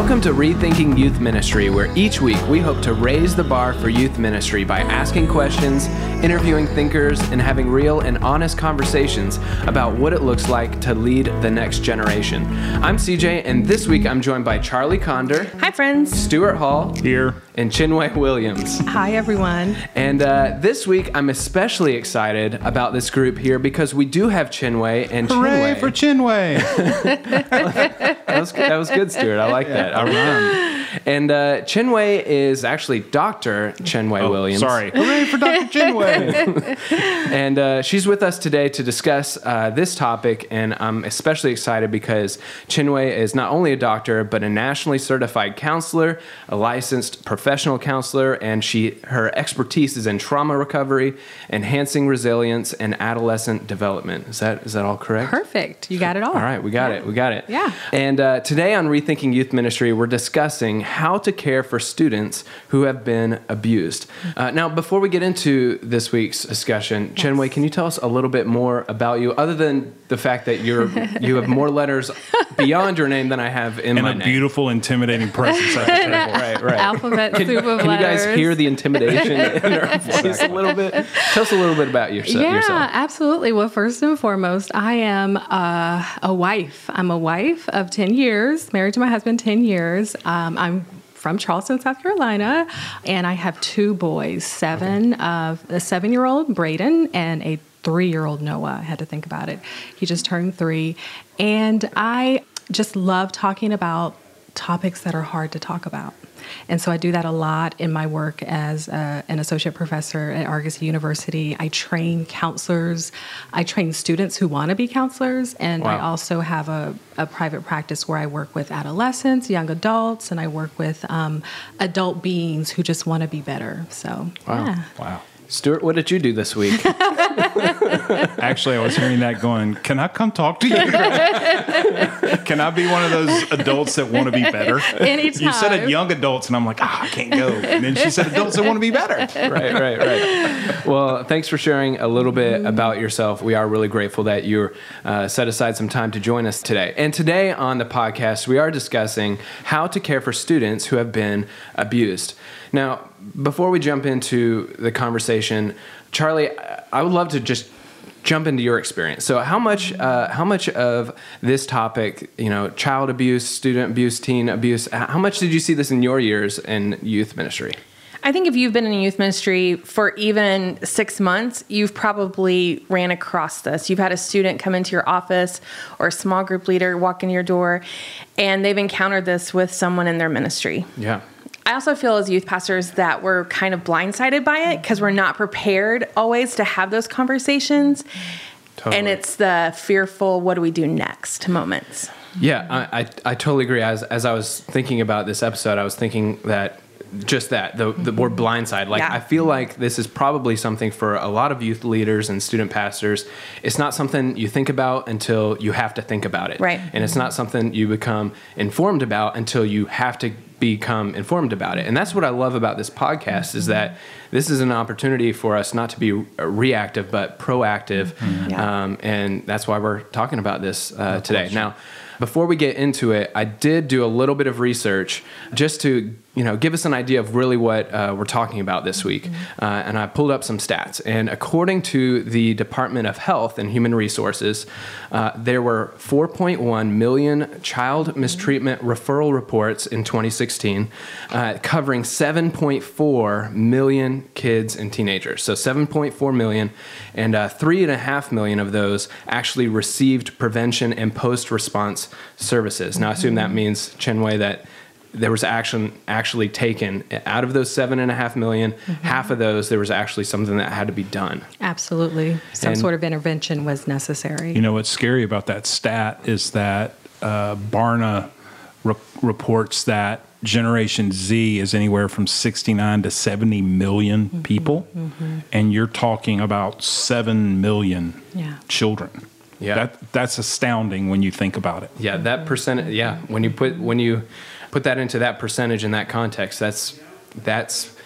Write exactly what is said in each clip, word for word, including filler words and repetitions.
Welcome to Rethinking Youth Ministry, where each week we hope to raise the bar for youth ministry by asking questions, interviewing thinkers, and having real and honest conversations about what it looks like to lead the next generation. I'm C J, and this week I'm joined by Charlie Conder. Hi, friends. Stuart Hall. Here. And Chinwé Williams. Hi, everyone. And uh, this week I'm especially excited about this group here because we do have Chinwé and Hooray Chinwé. for Chinwé. That was, that was good, Stuart. I like that. I rhymed. And uh, Chinwé is actually Doctor Chinwé oh, Williams. Sorry. Hooray for Doctor Chinwé. And uh, she's with us today to discuss uh, this topic, and I'm especially excited because Chinwé is not only a doctor, but a nationally certified counselor, a licensed professional counselor, and she her expertise is in trauma recovery, enhancing resilience, and adolescent development. Is that is that all correct? Perfect. You got it all. All right. We got yeah. it. We got it. Yeah. And And uh, today on Rethinking Youth Ministry, we're discussing how to care for students who have been abused. Uh, now, before we get into this week's discussion, yes. Chinwé, can you tell us a little bit more about you, other than the fact that you're you have more letters beyond your name than I have in and my name? And a beautiful, intimidating presence. Right, right. Alphabet can, soup of can letters. Can you guys hear the intimidation in her voice a little bit? Tell us a little bit about yourself. Yeah, yourself. absolutely. Well, first and foremost, I am uh, a wife. I'm a wife of ten years, married to my husband, ten years. Um, I'm from Charleston, South Carolina, and I have two boys, seven, okay. uh, a seven-year-old, Braden, and a three-year-old, Noah. I had to think about it. He just turned three. And I just love talking about topics that are hard to talk about. And so I do that a lot in my work as uh, an associate professor at Argosy University. I train counselors. I train students who want to be counselors. And wow. I also have a, a private practice where I work with adolescents, young adults, and I work with um, adult beings who just want to be better. So, wow. Yeah. Wow. Stuart, what did you do this week? Actually, I was hearing that going, can I come talk to you? Can I be one of those adults that want to be better? Anytime. You said young adults, and I'm like, ah, I can't go. And then she said adults that want to be better. Right, right, right. Well, thanks for sharing a little bit about yourself. We are really grateful that you uh, set aside some time to join us today. And today on the podcast, we are discussing how to care for students who have been abused. Now, before we jump into the conversation, Charlie, I would love to just jump into your experience. So how much uh, how much of this topic, you know, child abuse, student abuse, teen abuse, how much did you see this in your years in youth ministry? I think if you've been in youth ministry for even six months, you've probably ran across this. You've had a student come into your office or a small group leader walk into your door, and they've encountered this with someone in their ministry. Yeah. I also feel as youth pastors that we're kind of blindsided by it because we're not prepared always to have those conversations. Totally. And it's the fearful, what do we do next moments. Yeah, I, I, I totally agree. As, as I was thinking about this episode, I was thinking that just that, the, the word blindside. Like, yeah. I feel like this is probably something for a lot of youth leaders and student pastors. It's not something you think about until you have to think about it. Right. And it's not something you become informed about until you have to become informed about it. And that's what I love about this podcast is that this is an opportunity for us not to be reactive, but proactive. Mm-hmm. Yeah. Um, and that's why we're talking about this uh, today. Now, before we get into it, I did do a little bit of research just to, you know, give us an idea of really what uh, we're talking about this week. Mm-hmm. Uh, and I pulled up some stats. And according to the Department of Health and Human Resources, uh, there were four point one million child mistreatment referral reports in twenty sixteen, uh, covering seven point four million kids and teenagers. So seven point four million, and uh, three and a half million of those actually received prevention and post-response services. Now, I assume that means, Chinwé, that there was action actually taken out of those seven and a half million, mm-hmm. half of those, there was actually something that had to be done. Absolutely. Some and, sort of intervention was necessary. You know, what's scary about that stat is that uh, Barna re- reports that Generation Z is anywhere from sixty-nine to seventy million mm-hmm. people. Mm-hmm. And you're talking about seven million yeah. children. Yeah. That, that's astounding when you think about it. Yeah. That percent. Yeah. When you put, when you, put that into that percentage in that context, that's that's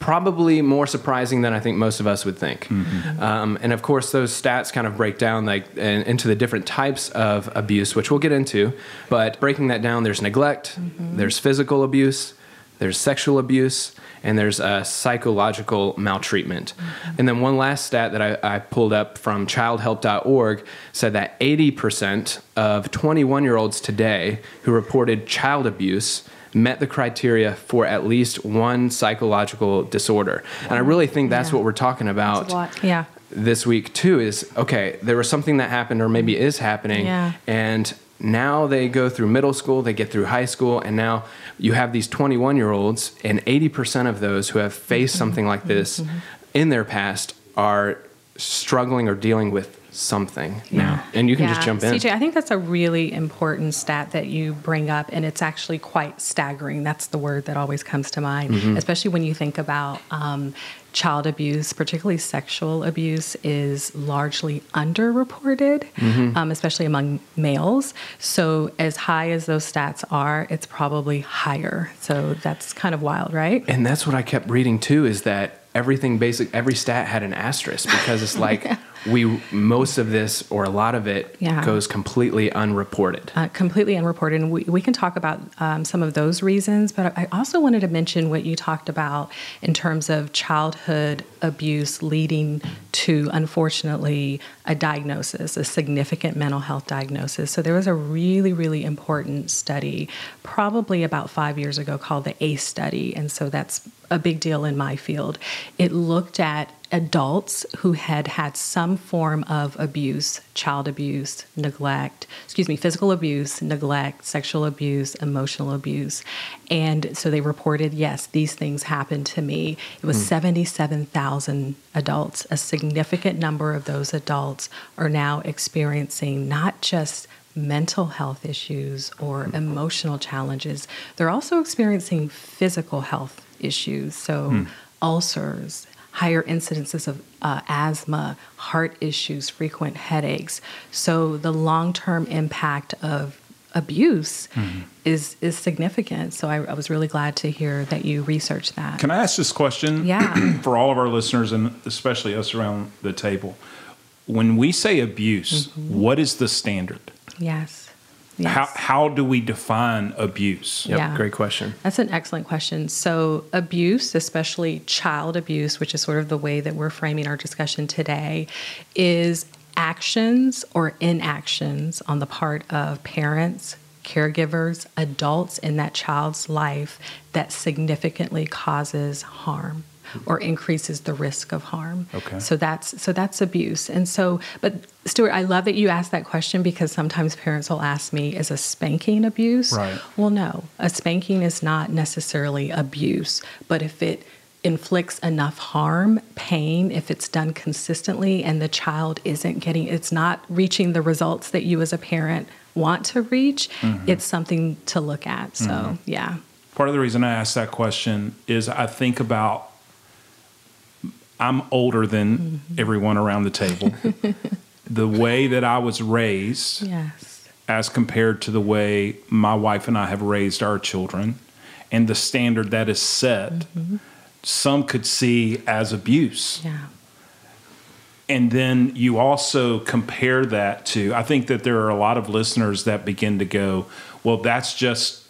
probably more surprising than I think most of us would think. Mm-hmm. Um, and of course, those stats kind of break down like in, into the different types of abuse, which we'll get into. But breaking that down, there's neglect, mm-hmm. there's physical abuse, there's sexual abuse, and there's uh, psychological maltreatment. Mm-hmm. And then one last stat that I, I pulled up from child help dot org said that eighty percent of twenty-one-year-olds today who reported child abuse met the criteria for at least one psychological disorder. Wow. And I really think that's yeah. what we're talking about. That's a lot. Yeah. This week too is, okay, there was something that happened or maybe is happening yeah. and now they go through middle school, they get through high school, and now you have these twenty-one-year-olds and eighty percent of those who have faced mm-hmm. something like this mm-hmm. in their past are struggling or dealing with something yeah. now. And you can yeah. just jump in. C J, I think that's a really important stat that you bring up, and it's actually quite staggering. That's the word that always comes to mind, mm-hmm. especially when you think about um, child abuse, particularly sexual abuse, is largely underreported, mm-hmm. um, especially among males. So as high as those stats are, it's probably higher. So that's kind of wild, right? And that's what I kept reading too, is that everything basic, every stat had an asterisk, because it's like yeah. we, most of this or a lot of it yeah. goes completely unreported. Uh, completely unreported. And we, we can talk about um, some of those reasons, but I also wanted to mention what you talked about in terms of childhood abuse leading to, unfortunately, a diagnosis, a significant mental health diagnosis. So there was a really, really important study probably about five years ago called the ACE study. And so that's a big deal in my field. It looked at adults who had had some form of abuse, child abuse, neglect, excuse me, physical abuse, neglect, sexual abuse, emotional abuse. And so they reported, yes, these things happened to me. It was mm. seventy-seven thousand adults. A significant number of those adults are now experiencing not just mental health issues or mm. emotional challenges. They're also experiencing physical health issues. So mm. ulcers, higher incidences of uh, asthma, heart issues, frequent headaches. So the long-term impact of abuse mm-hmm. is is significant. So I, I was really glad to hear that you researched that. Can I ask this question yeah. for all of our listeners and especially us around the table? When we say abuse, mm-hmm. what is the standard? Yes. Yes. How how do we define abuse? Yep. Yeah, great question. That's an excellent question. So abuse, especially child abuse, which is sort of the way that we're framing our discussion today, is actions or inactions on the part of parents, caregivers, adults in that child's life that significantly causes harm or increases the risk of harm. Okay. So that's so that's abuse. And so, but Stuart, I love that you asked that question, because sometimes parents will ask me, is a spanking abuse? Right. Well, no, a spanking is not necessarily abuse, but if it inflicts enough harm, pain, if it's done consistently and the child isn't getting, it's not reaching the results that you as a parent want to reach, mm-hmm. it's something to look at. So, mm-hmm. yeah. Part of the reason I asked that question is I think about I'm older than mm-hmm. everyone around the table. The way that I was raised yes. as compared to the way my wife and I have raised our children and the standard that is set, mm-hmm. some could see as abuse. Yeah. And then you also compare that to, I think that there are a lot of listeners that begin to go, well, that's just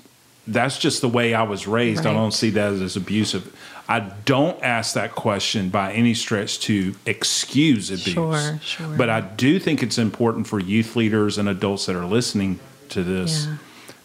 that's just the way I was raised. Right. I don't see that as abusive. I don't ask that question by any stretch to excuse abuse. Sure, sure. But I do think it's important for youth leaders and adults that are listening to this yeah.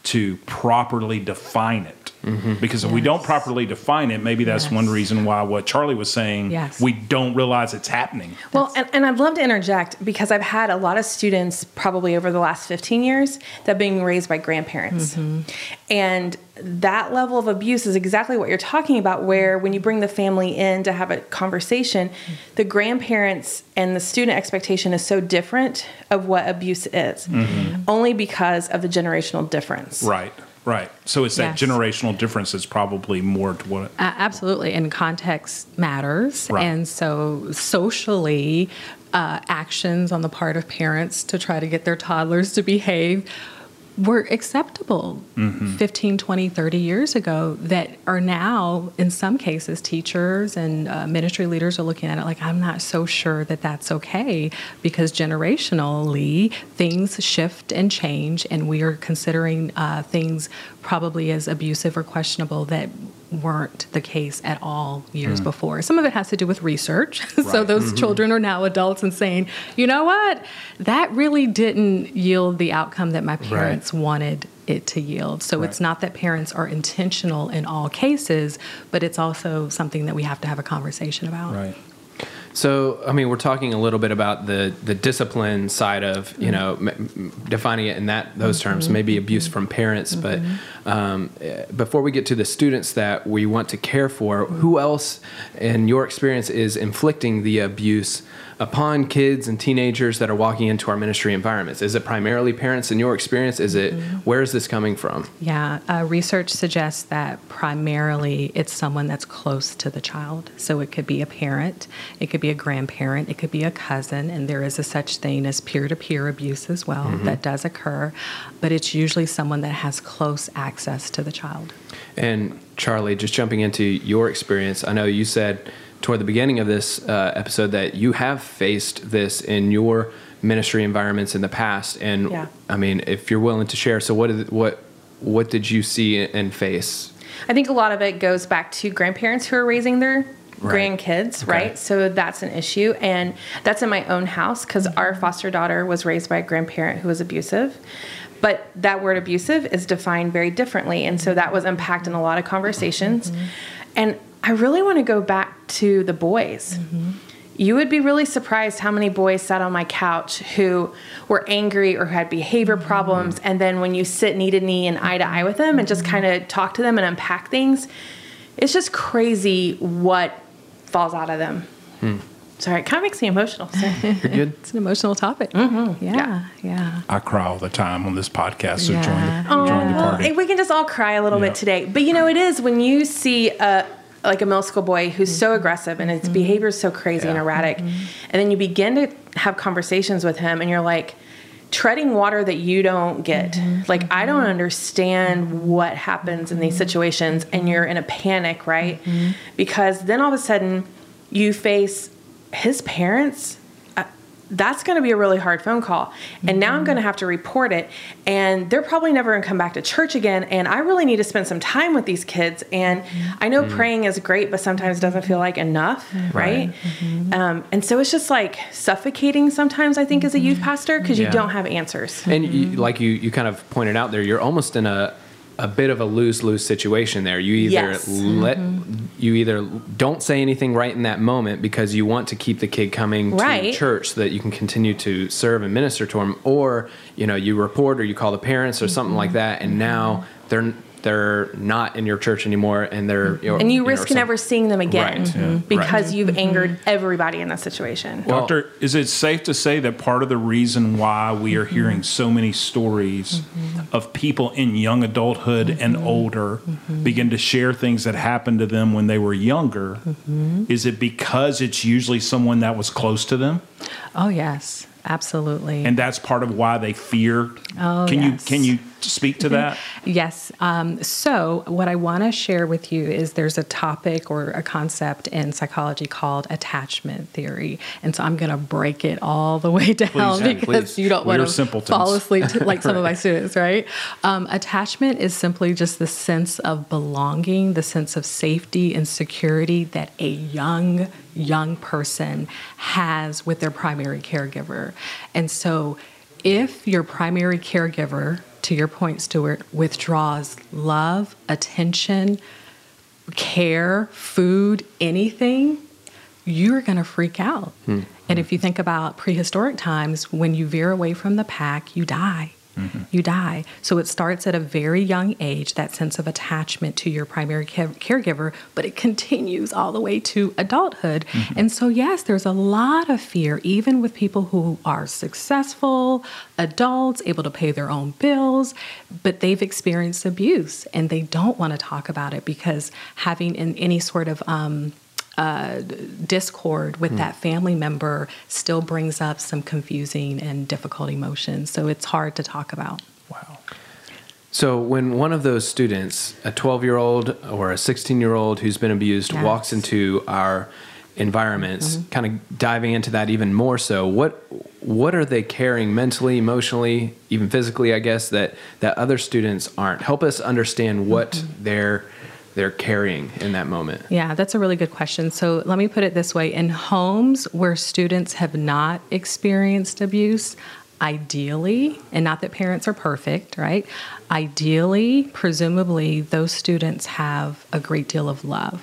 to properly define it. Mm-hmm. Because if yes. we don't properly define it, maybe that's yes. one reason why what Charlie was saying, yes. we don't realize it's happening. Well, and, and I'd love to interject, because I've had a lot of students probably over the last fifteen years that are being raised by grandparents. Mm-hmm. And that level of abuse is exactly what you're talking about, where when you bring the family in to have a conversation, mm-hmm. the grandparents and the student expectation is so different of what abuse is, mm-hmm. only because of the generational difference. Right. Right. So it's yes. that generational difference is probably more to what... It, uh, absolutely. And context matters. Right. And so socially, uh, actions on the part of parents to try to get their toddlers to behave were acceptable mm-hmm. fifteen, twenty, thirty years ago that are now, in some cases, teachers and uh, ministry leaders are looking at it like, I'm not so sure that that's okay, because generationally things shift and change, and we are considering uh, things probably as abusive or questionable that weren't the case at all years mm. before. Some of it has to do with research. Right. So those mm-hmm. children are now adults and saying, you know what, that really didn't yield the outcome that my parents right. wanted it to yield. So right. it's not that parents are intentional in all cases, but it's also something that we have to have a conversation about. Right. So, I mean, we're talking a little bit about the, the discipline side of, you know, m- defining it in that those mm-hmm. terms, maybe abuse from parents. Mm-hmm. But um, before we get to the students that we want to care for, mm-hmm. who else, in your experience, is inflicting the abuse upon kids and teenagers that are walking into our ministry environments? Is it primarily parents in your experience? Is it, mm-hmm. where is this coming from? Yeah, uh, research suggests that primarily it's someone that's close to the child. So it could be a parent, it could be a grandparent, it could be a cousin, and there is a such thing as peer-to-peer abuse as well mm-hmm. that does occur, but it's usually someone that has close access to the child. And Charlie, just jumping into your experience, I know you said toward the beginning of this uh, episode that you have faced this in your ministry environments in the past. And yeah. I mean, if you're willing to share, so what did, what, what did you see and face? I think a lot of it goes back to grandparents who are raising their right. grandkids, okay. right? So that's an issue. And that's in my own house, because mm-hmm. our foster daughter was raised by a grandparent who was abusive. But that word abusive is defined very differently. And so that was impacting a lot of conversations. Mm-hmm. And I really want to go back to the boys. Mm-hmm. You would be really surprised how many boys sat on my couch who were angry or who had behavior mm-hmm. problems. And then when you sit knee to knee and eye to eye with them mm-hmm. and just kind of talk to them and unpack things, it's just crazy what falls out of them. Mm. Sorry, it kind of makes me emotional. So. You're good. It's an emotional topic. Mm-hmm. Yeah, yeah, yeah. I cry all the time on this podcast, so yeah. join, the, join the party. We can just all cry a little yeah. bit today. But you know, it is when you see a like a middle school boy who's mm-hmm. so aggressive and his mm-hmm. behavior is so crazy yeah. and erratic. Mm-hmm. And then you begin to have conversations with him and you're like treading water that you don't get. Mm-hmm. Like, mm-hmm. I don't understand what happens in these situations, and you're in a panic, right? Mm-hmm. Because then all of a sudden you face his parents. Uh, that's going to be a really hard phone call. Mm-hmm. And now I'm going to have to report it, and they're probably never going to come back to church again. And I really need to spend some time with these kids. And mm-hmm. I know mm-hmm. praying is great, but sometimes it doesn't feel like enough. Mm-hmm. Right. Mm-hmm. Um, and so it's just like suffocating sometimes, I think, mm-hmm. as a youth pastor, because yeah. you don't have answers. Mm-hmm. And you, like you, you kind of pointed out there, you're almost in a, a bit of a lose-lose situation there. You either yes. let, mm-hmm. you either don't say anything right in that moment because you want to keep the kid coming right. to church so that you can continue to serve and minister to them, or, you know, you report or you call the parents or mm-hmm. something like that. And now they're, they're not in your church anymore, and they're, mm-hmm. or, and you, you risk know, never seeing them again right. mm-hmm. because right. you've mm-hmm. angered everybody in that situation. Well, Doctor, is it safe to say that part of the reason why we are mm-hmm. hearing so many stories mm-hmm. of people in young adulthood mm-hmm. and older mm-hmm. begin to share things that happened to them when they were younger? Mm-hmm. Is it because it's usually someone that was close to them? Oh, yes. Absolutely. And that's part of why they fear. Oh, can yes. you can you speak to that? Yes. Um, so what I want to share with you is there's a topic or a concept in psychology called attachment theory. And so I'm going to break it all the way down please, because please. you don't want to fall asleep to, like right. some of my students, right? Um, attachment is simply just the sense of belonging, the sense of safety and security that a young young person has with their primary caregiver. And so if your primary caregiver, to your point, Stuart, withdraws love, attention, care, food, anything, you're going to freak out. Mm-hmm. And if you think about prehistoric times, when you veer away from the pack, you die. Mm-hmm. You die. So it starts at a very young age, that sense of attachment to your primary care- caregiver, but it continues all the way to adulthood. Mm-hmm. And so, yes, there's a lot of fear, even with people who are successful, adults, able to pay their own bills, but they've experienced abuse and they don't want to talk about it because having in any sort of um, Uh, discord with mm. that family member still brings up some confusing and difficult emotions. So it's hard to talk about. Wow. So when one of those students, a twelve-year-old or a sixteen-year-old who's been abused, yes. walks into our environments, mm-hmm. kind of diving into that even more so, what what are they carrying mentally, emotionally, even physically, I guess, that, that other students aren't? Help us understand what mm-hmm. they're they're carrying in that moment. Yeah, that's a really good question. So let me put it this way. In homes where students have not experienced abuse, ideally, and not that parents are perfect, right? Ideally, presumably, those students have a great deal of love.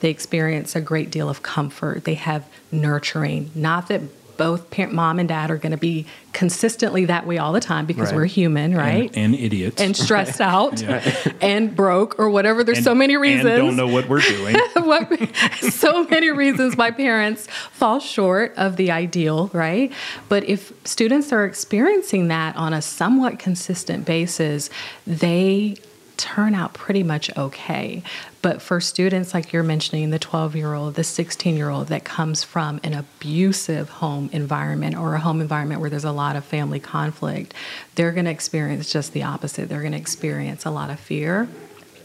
They experience a great deal of comfort. They have nurturing. Not that both parent, mom and dad are going to be consistently that way all the time, because right. we're human, right? And, and idiots. And stressed right. out yeah. and broke or whatever. There's and, so many reasons. And don't know what we're doing. what, so many reasons why parents fall short of the ideal, right? But if students are experiencing that on a somewhat consistent basis, they turn out pretty much okay. But for students like you're mentioning, the twelve-year-old, the sixteen-year-old that comes from an abusive home environment or a home environment where there's a lot of family conflict, they're going to experience just the opposite. They're going to experience a lot of fear.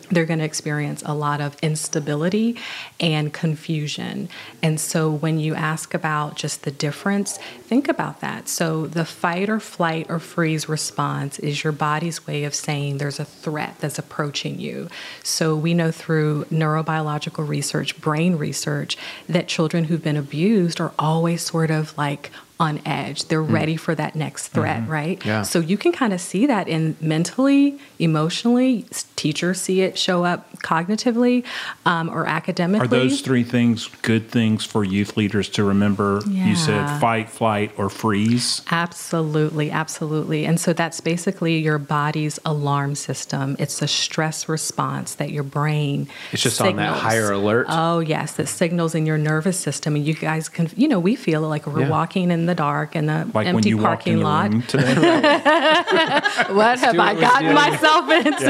They're going to experience a lot of instability and confusion. And so when you ask about just the difference, think about that. So the fight or flight or freeze response is your body's way of saying there's a threat that's approaching you. So we know through neurobiological research, brain research, that children who've been abused are always sort of like on edge. They're mm. ready for that next threat, mm-hmm. right? Yeah. So you can kind of see that in mentally, emotionally, teachers see it show up cognitively um, or academically. Are those three things good things for youth leaders to remember? Yeah. You said fight, flight, or freeze? Absolutely, absolutely. And so that's basically your body's alarm system. It's a stress response that your brain It's just signals. On that higher alert? Oh, yes. That signals in your nervous system. And you guys can, you know, we feel like we're yeah. walking in the the dark in the like empty parking lot. Today, right? what have I gotten myself into?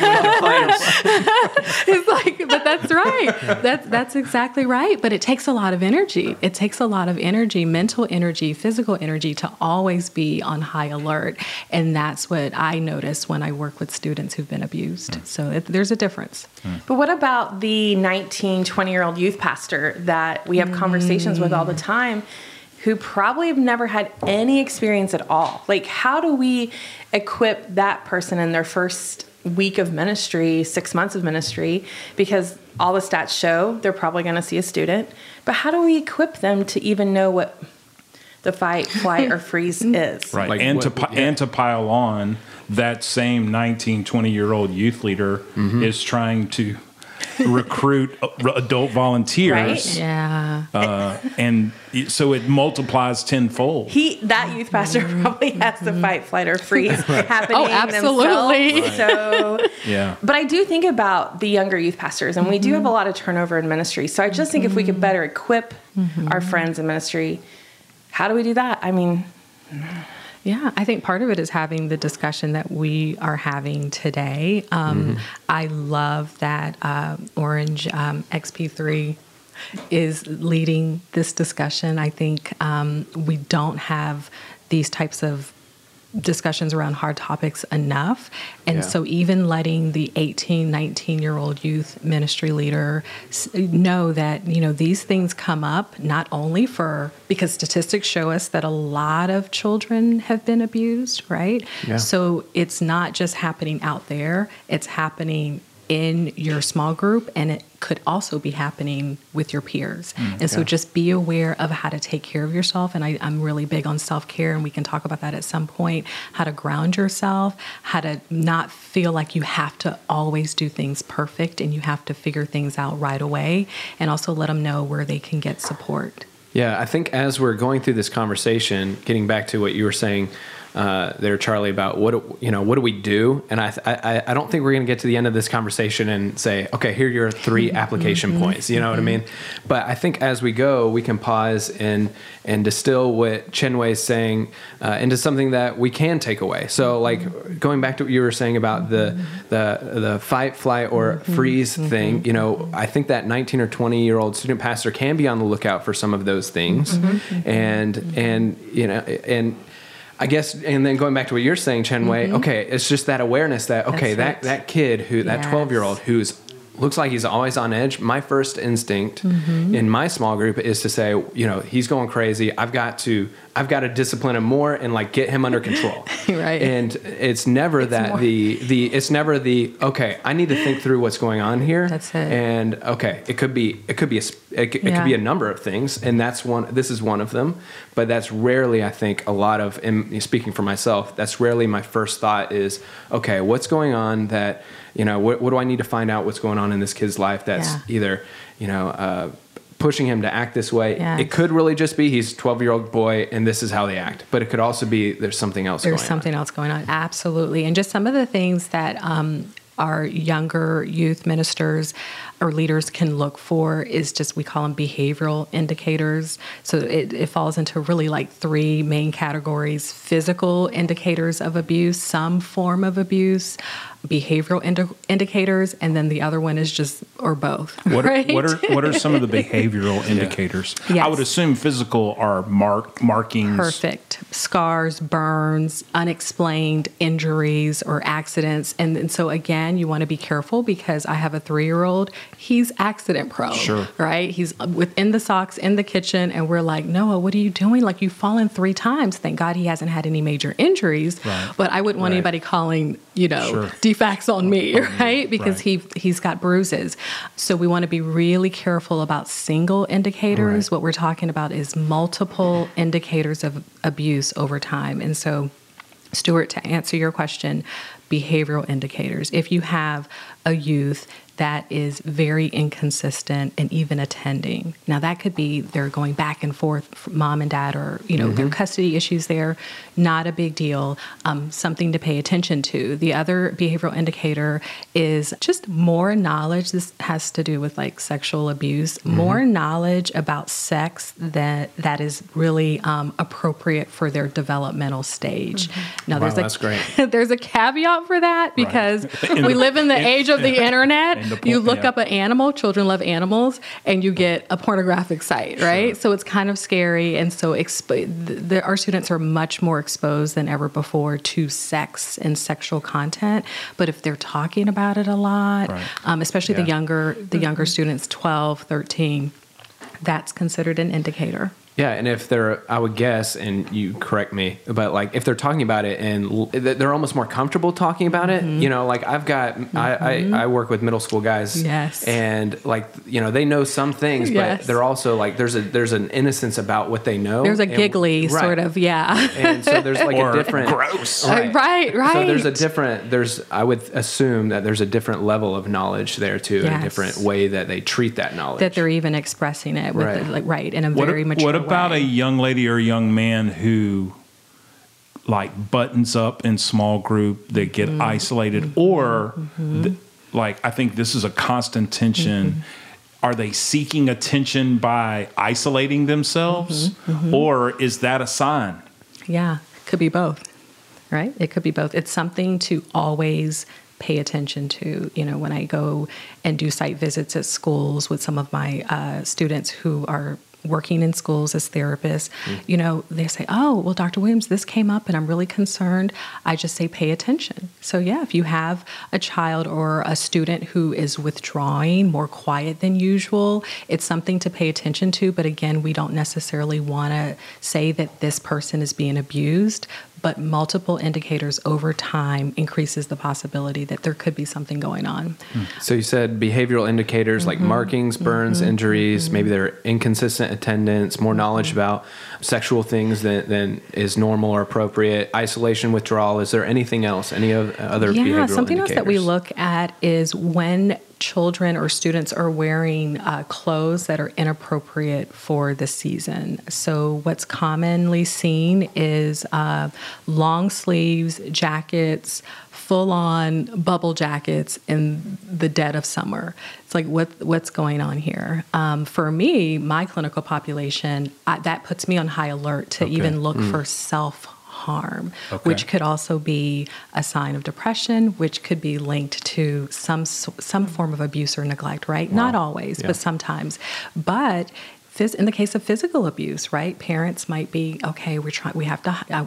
Yeah, it's like, but that's right. That's that's exactly right. But it takes a lot of energy. It takes a lot of energy, mental energy, physical energy, to always be on high alert. And that's what I notice when I work with students who've been abused. Mm. So it, there's a difference. Mm. But what about the nineteen, twenty-year-old youth pastor that we have conversations mm. with all the time, who probably have never had any experience at all? Like, how do we equip that person in their first week of ministry, six months of ministry? Because all the stats show they're probably going to see a student. But how do we equip them to even know what the fight, flight, or freeze is? Right. Like and, what, to, yeah. and to pile on, that same nineteen, twenty-year-old youth leader mm-hmm. is trying to recruit adult volunteers. Right? Yeah. Uh, and so it multiplies tenfold. He, that youth pastor probably has the fight, flight, or freeze right. happening. Oh, absolutely. Right. So, yeah. But I do think about the younger youth pastors, and mm-hmm. we do have a lot of turnover in ministry. So I just think mm-hmm. if we could better equip mm-hmm. our friends in ministry, how do we do that? I mean... Yeah, I think part of it is having the discussion that we are having today. Um, mm-hmm. I love that uh, Orange um, X P three is leading this discussion. I think um, we don't have these types of discussions around hard topics enough. And yeah. so even letting the eighteen, nineteen-year-old youth ministry leader know that, you know, these things come up not only for, because statistics show us that a lot of children have been abused, right? Yeah. So it's not just happening out there, it's happening in your small group, and it could also be happening with your peers. Mm, and yeah. so just be aware of how to take care of yourself. And I, I'm really big on self-care, and we can talk about that at some point, how to ground yourself, how to not feel like you have to always do things perfect and you have to figure things out right away, and also let them know where they can get support. Yeah, I think as we're going through this conversation, getting back to what you were saying uh, there, Charlie, about what do, you know, what do we do? And I, I, I don't think we're going to get to the end of this conversation and say, okay, here are your three application mm-hmm. points. You know mm-hmm. what I mean? But I think as we go, we can pause and and distill what Chinwé is saying uh, into something that we can take away. So, like going back to what you were saying about the mm-hmm. the the fight, flight, or mm-hmm. freeze mm-hmm. thing. You know, I think that nineteen or twenty-year-old student pastor can be on the lookout for some of those things. Mm-hmm. And, mm-hmm. and, you know, and I guess, and then going back to what you're saying, Chinwé, mm-hmm. okay, it's just that awareness that, okay, That's that, right. that kid who, that yes. twelve-year-old who's looks like he's always on edge. My first instinct mm-hmm. in my small group is to say, you know, he's going crazy. I've got to, I've got to discipline him more and like get him under control. Right. And it's never it's that more. the, the, it's never the, okay, I need to think through what's going on here. That's it. And okay, it could be, it could be, a, it, it yeah. could be a number of things. And that's one, this is one of them, but that's rarely, I think a lot of, and speaking for myself, that's rarely my first thought is, okay, what's going on that, you know, what, what do I need to find out what's going on in this kid's life that's yeah. either, you know, uh, pushing him to act this way. Yeah. It could really just be he's a twelve-year-old boy and this is how they act. But it could also be there's something else there's going something on. There's something else going on. Absolutely. And just some of the things that um, our younger youth ministers or leaders can look for is just, we call them behavioral indicators. So it, it falls into really like three main categories: physical indicators of abuse, some form of abuse, behavioral indi- indicators, and then the other one is just, or both. What, right? what are what are some of the behavioral indicators? Yes. I would assume physical are mark markings. Perfect. Scars, burns, unexplained injuries or accidents. And, and so again, you want to be careful because I have a three-year-old. He's accident prone, sure. right? He's within the socks in the kitchen. And we're like, Noah, what are you doing? Like, you've fallen three times. Thank God he hasn't had any major injuries, right. but I wouldn't want right. anybody calling, you know, sure. defects on me, right? Because right. he, he's got bruises. So we want to be really careful about single indicators. Right. What we're talking about is multiple indicators of abuse over time. And so, Stuart, to answer your question, behavioral indicators. If you have a youth that is very inconsistent and even attending. Now, that could be they're going back and forth from mom and dad, or, you know, mm-hmm. their custody issues there, not a big deal, um, something to pay attention to. The other behavioral indicator is just more knowledge. This has to do with like sexual abuse, mm-hmm. more knowledge about sex that that is really um, appropriate for their developmental stage. Mm-hmm. Now, wow, there's a, that's great. there's a caveat for that because right. we the, live in the in, age of the yeah. internet. And You look yeah. up an animal, children love animals, and you get a pornographic site, right? Sure. So it's kind of scary. And so exp- th- th- our students are much more exposed than ever before to sex and sexual content. But if they're talking about it a lot, right. um, especially yeah. the younger the younger students, twelve, thirteen, that's considered an indicator. Yeah, and if they're, I would guess, and you correct me, but like if they're talking about it and they're almost more comfortable talking about it, mm-hmm. you know, like I've got, mm-hmm. I, I, I work with middle school guys, yes, and like, you know, they know some things, yes. but they're also like, there's a there's an innocence about what they know. There's a and, giggly right. sort of, yeah. And so there's like or a different. Gross. Right. right, right. So there's a different, there's, I would assume that there's a different level of knowledge there too, yes. and a different way that they treat that knowledge. That they're even expressing it, with right. The, like, right, in a what very a, mature way. About a young lady or a young man who like buttons up in small group, they get mm-hmm. isolated or mm-hmm. th- like, I think this is a constant tension. Mm-hmm. Are they seeking attention by isolating themselves mm-hmm. Mm-hmm. or is that a sign? Yeah. Could be both, right? It could be both. It's something to always pay attention to. You know, when I go and do site visits at schools with some of my uh, students who are working in schools as therapists, mm. you know, they say, oh, well, Doctor Williams, this came up and I'm really concerned. I just say, pay attention. So yeah, if you have a child or a student who is withdrawing, more quiet than usual, it's something to pay attention to. But again, we don't necessarily want to say that this person is being abused, but multiple indicators over time increases the possibility that there could be something going on. So you said behavioral indicators mm-hmm. like markings, burns, mm-hmm. injuries, mm-hmm. maybe they're inconsistent attendance, more knowledge mm-hmm. about sexual things than, than is normal or appropriate, isolation, withdrawal. Is there anything else, any other behavioral indicators? Yeah, something else that we look at is when children or students are wearing uh, clothes that are inappropriate for the season. So what's commonly seen is uh, long sleeves, jackets, full-on bubble jackets in the dead of summer. It's like, what what's going on here? Um, for me, my clinical population, I, that puts me on high alert to okay. even look mm. for self-harm. harm, okay. which could also be a sign of depression, which could be linked to some some form of abuse or neglect, right? Wow. Not always, yeah. but sometimes. But in the case of physical abuse, right? Parents might be, okay, we're trying, we have to, I,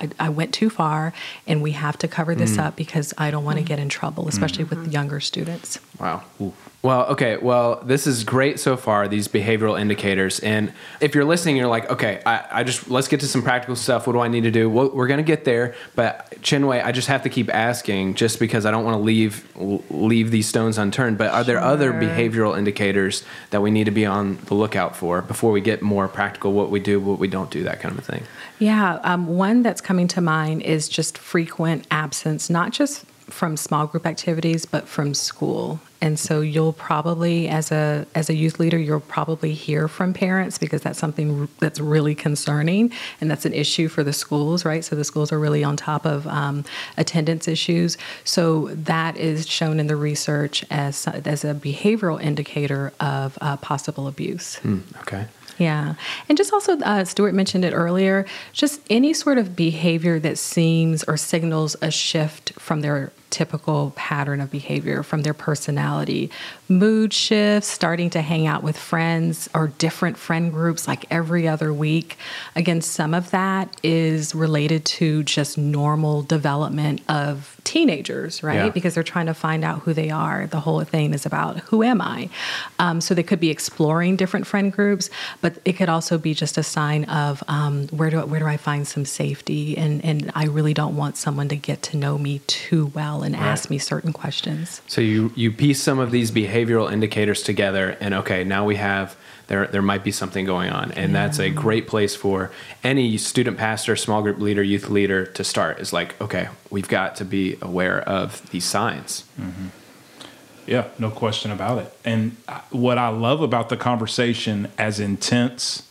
I, I went too far and we have to cover this mm. up because I don't want to mm. get in trouble, especially mm. with younger students. Wow. Ooh. Well, okay. Well, this is great so far, these behavioral indicators. And if you're listening, you're like, okay, I, I just, let's get to some practical stuff. What do I need to do? Well, we're going to get there. But Chinwé, I just have to keep asking just because I don't want to leave, leave these stones unturned. But are there sure. other behavioral indicators that we need to be on the lookout for before we get more practical, what we do, what we don't do, that kind of thing? Yeah. Um, one that's coming to mind is just frequent absence, not just from small group activities, but from school. And so you'll probably, as a as a youth leader, you'll probably hear from parents because that's something that's really concerning, and that's an issue for the schools, right? So the schools are really on top of um, attendance issues. So that is shown in the research as, as a behavioral indicator of uh, possible abuse. Mm, okay. Yeah. And just also, uh, Stuart mentioned it earlier, just any sort of behavior that seems or signals a shift from their typical pattern of behavior, from their personality. Mood shifts, starting to hang out with friends or different friend groups like every other week. Again, some of that is related to just normal development of teenagers, right? Yeah. Because they're trying to find out who they are. The whole thing is about, who am I? Um, so they could be exploring different friend groups, but it could also be just a sign of um, where do where do I find some safety? And, and I really don't want someone to get to know me too well and right. ask me certain questions. So you, you piece some of these behavioral indicators together and okay, now we have, there there might be something going on. And yeah. that's a great place for any student pastor, small group leader, youth leader to start is like, okay, we've got to be aware of these signs. Mm-hmm. Yeah, no question about it. And what I love about the conversation, as intense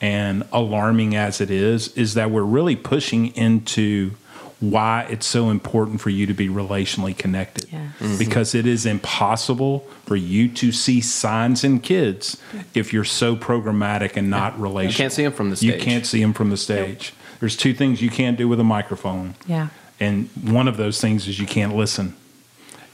and alarming as it is, is that we're really pushing into why it's so important for you to be relationally connected. Yes. Mm-hmm. Because it is impossible for you to see signs in kids if you're so programmatic and not yeah. relational. You can't see them from the stage. You can't see them from the stage. Yep. There's two things you can't do with a microphone. Yeah. And one of those things is you can't listen.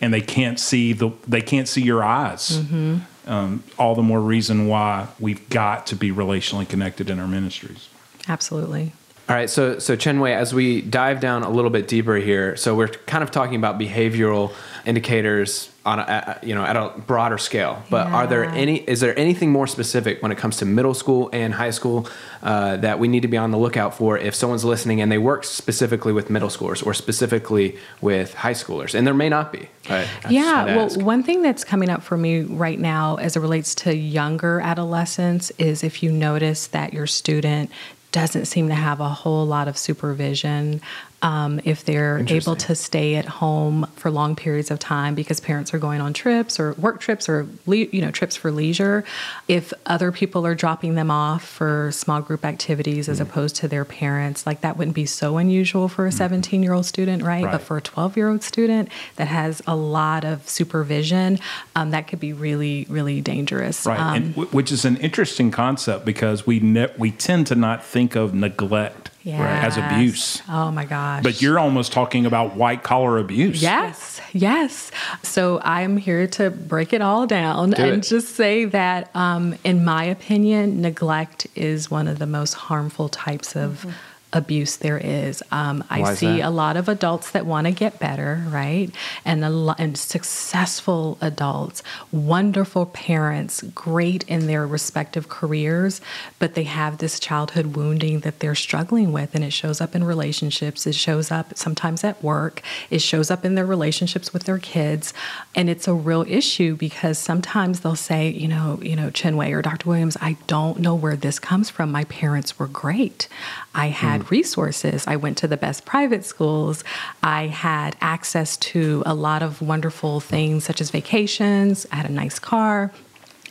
And they can't see the they can't see your eyes. Mm-hmm. Um, all the more reason why we've got to be relationally connected in our ministries. Absolutely. All right, so so Chinwé, as we dive down a little bit deeper here, so we're kind of talking about behavioral indicators on a, a, you know at a broader scale, but yeah. are there any is there anything more specific when it comes to middle school and high school uh, that we need to be on the lookout for if someone's listening and they work specifically with middle schoolers or specifically with high schoolers? And there may not be. Right? Yeah, well, ask. One thing that's coming up for me right now as it relates to younger adolescents is if you notice that your student doesn't seem to have a whole lot of supervision. Um, if they're able to stay at home for long periods of time because parents are going on trips or work trips or le- you know trips for leisure, if other people are dropping them off for small group activities as mm. opposed to their parents, like that wouldn't be so unusual for a seventeen-year-old student, right? right? But for a twelve-year-old student that has a lot of supervision, um, that could be really, really dangerous. Right, um, and w- which is an interesting concept because we ne- we tend to not think of neglect. Yes. Right. As abuse. Oh my gosh. But you're almost talking about white collar abuse. Yes. Yes. So I'm here to break it all down Do and it. just say that, um, in my opinion, neglect is one of the most harmful types of mm-hmm. abuse there is. Um, I is see that? a lot of adults that want to get better, right? And a lo- and successful adults, wonderful parents, great in their respective careers, but they have this childhood wounding that they're struggling with, and it shows up in relationships. It shows up sometimes at work. It shows up in their relationships with their kids, and it's a real issue because sometimes they'll say, you know, you know, Chinwé or Doctor Williams, I don't know where this comes from. My parents were great. I had mm. resources. I went to the best private schools. I had access to a lot of wonderful things such as vacations. I had a nice car.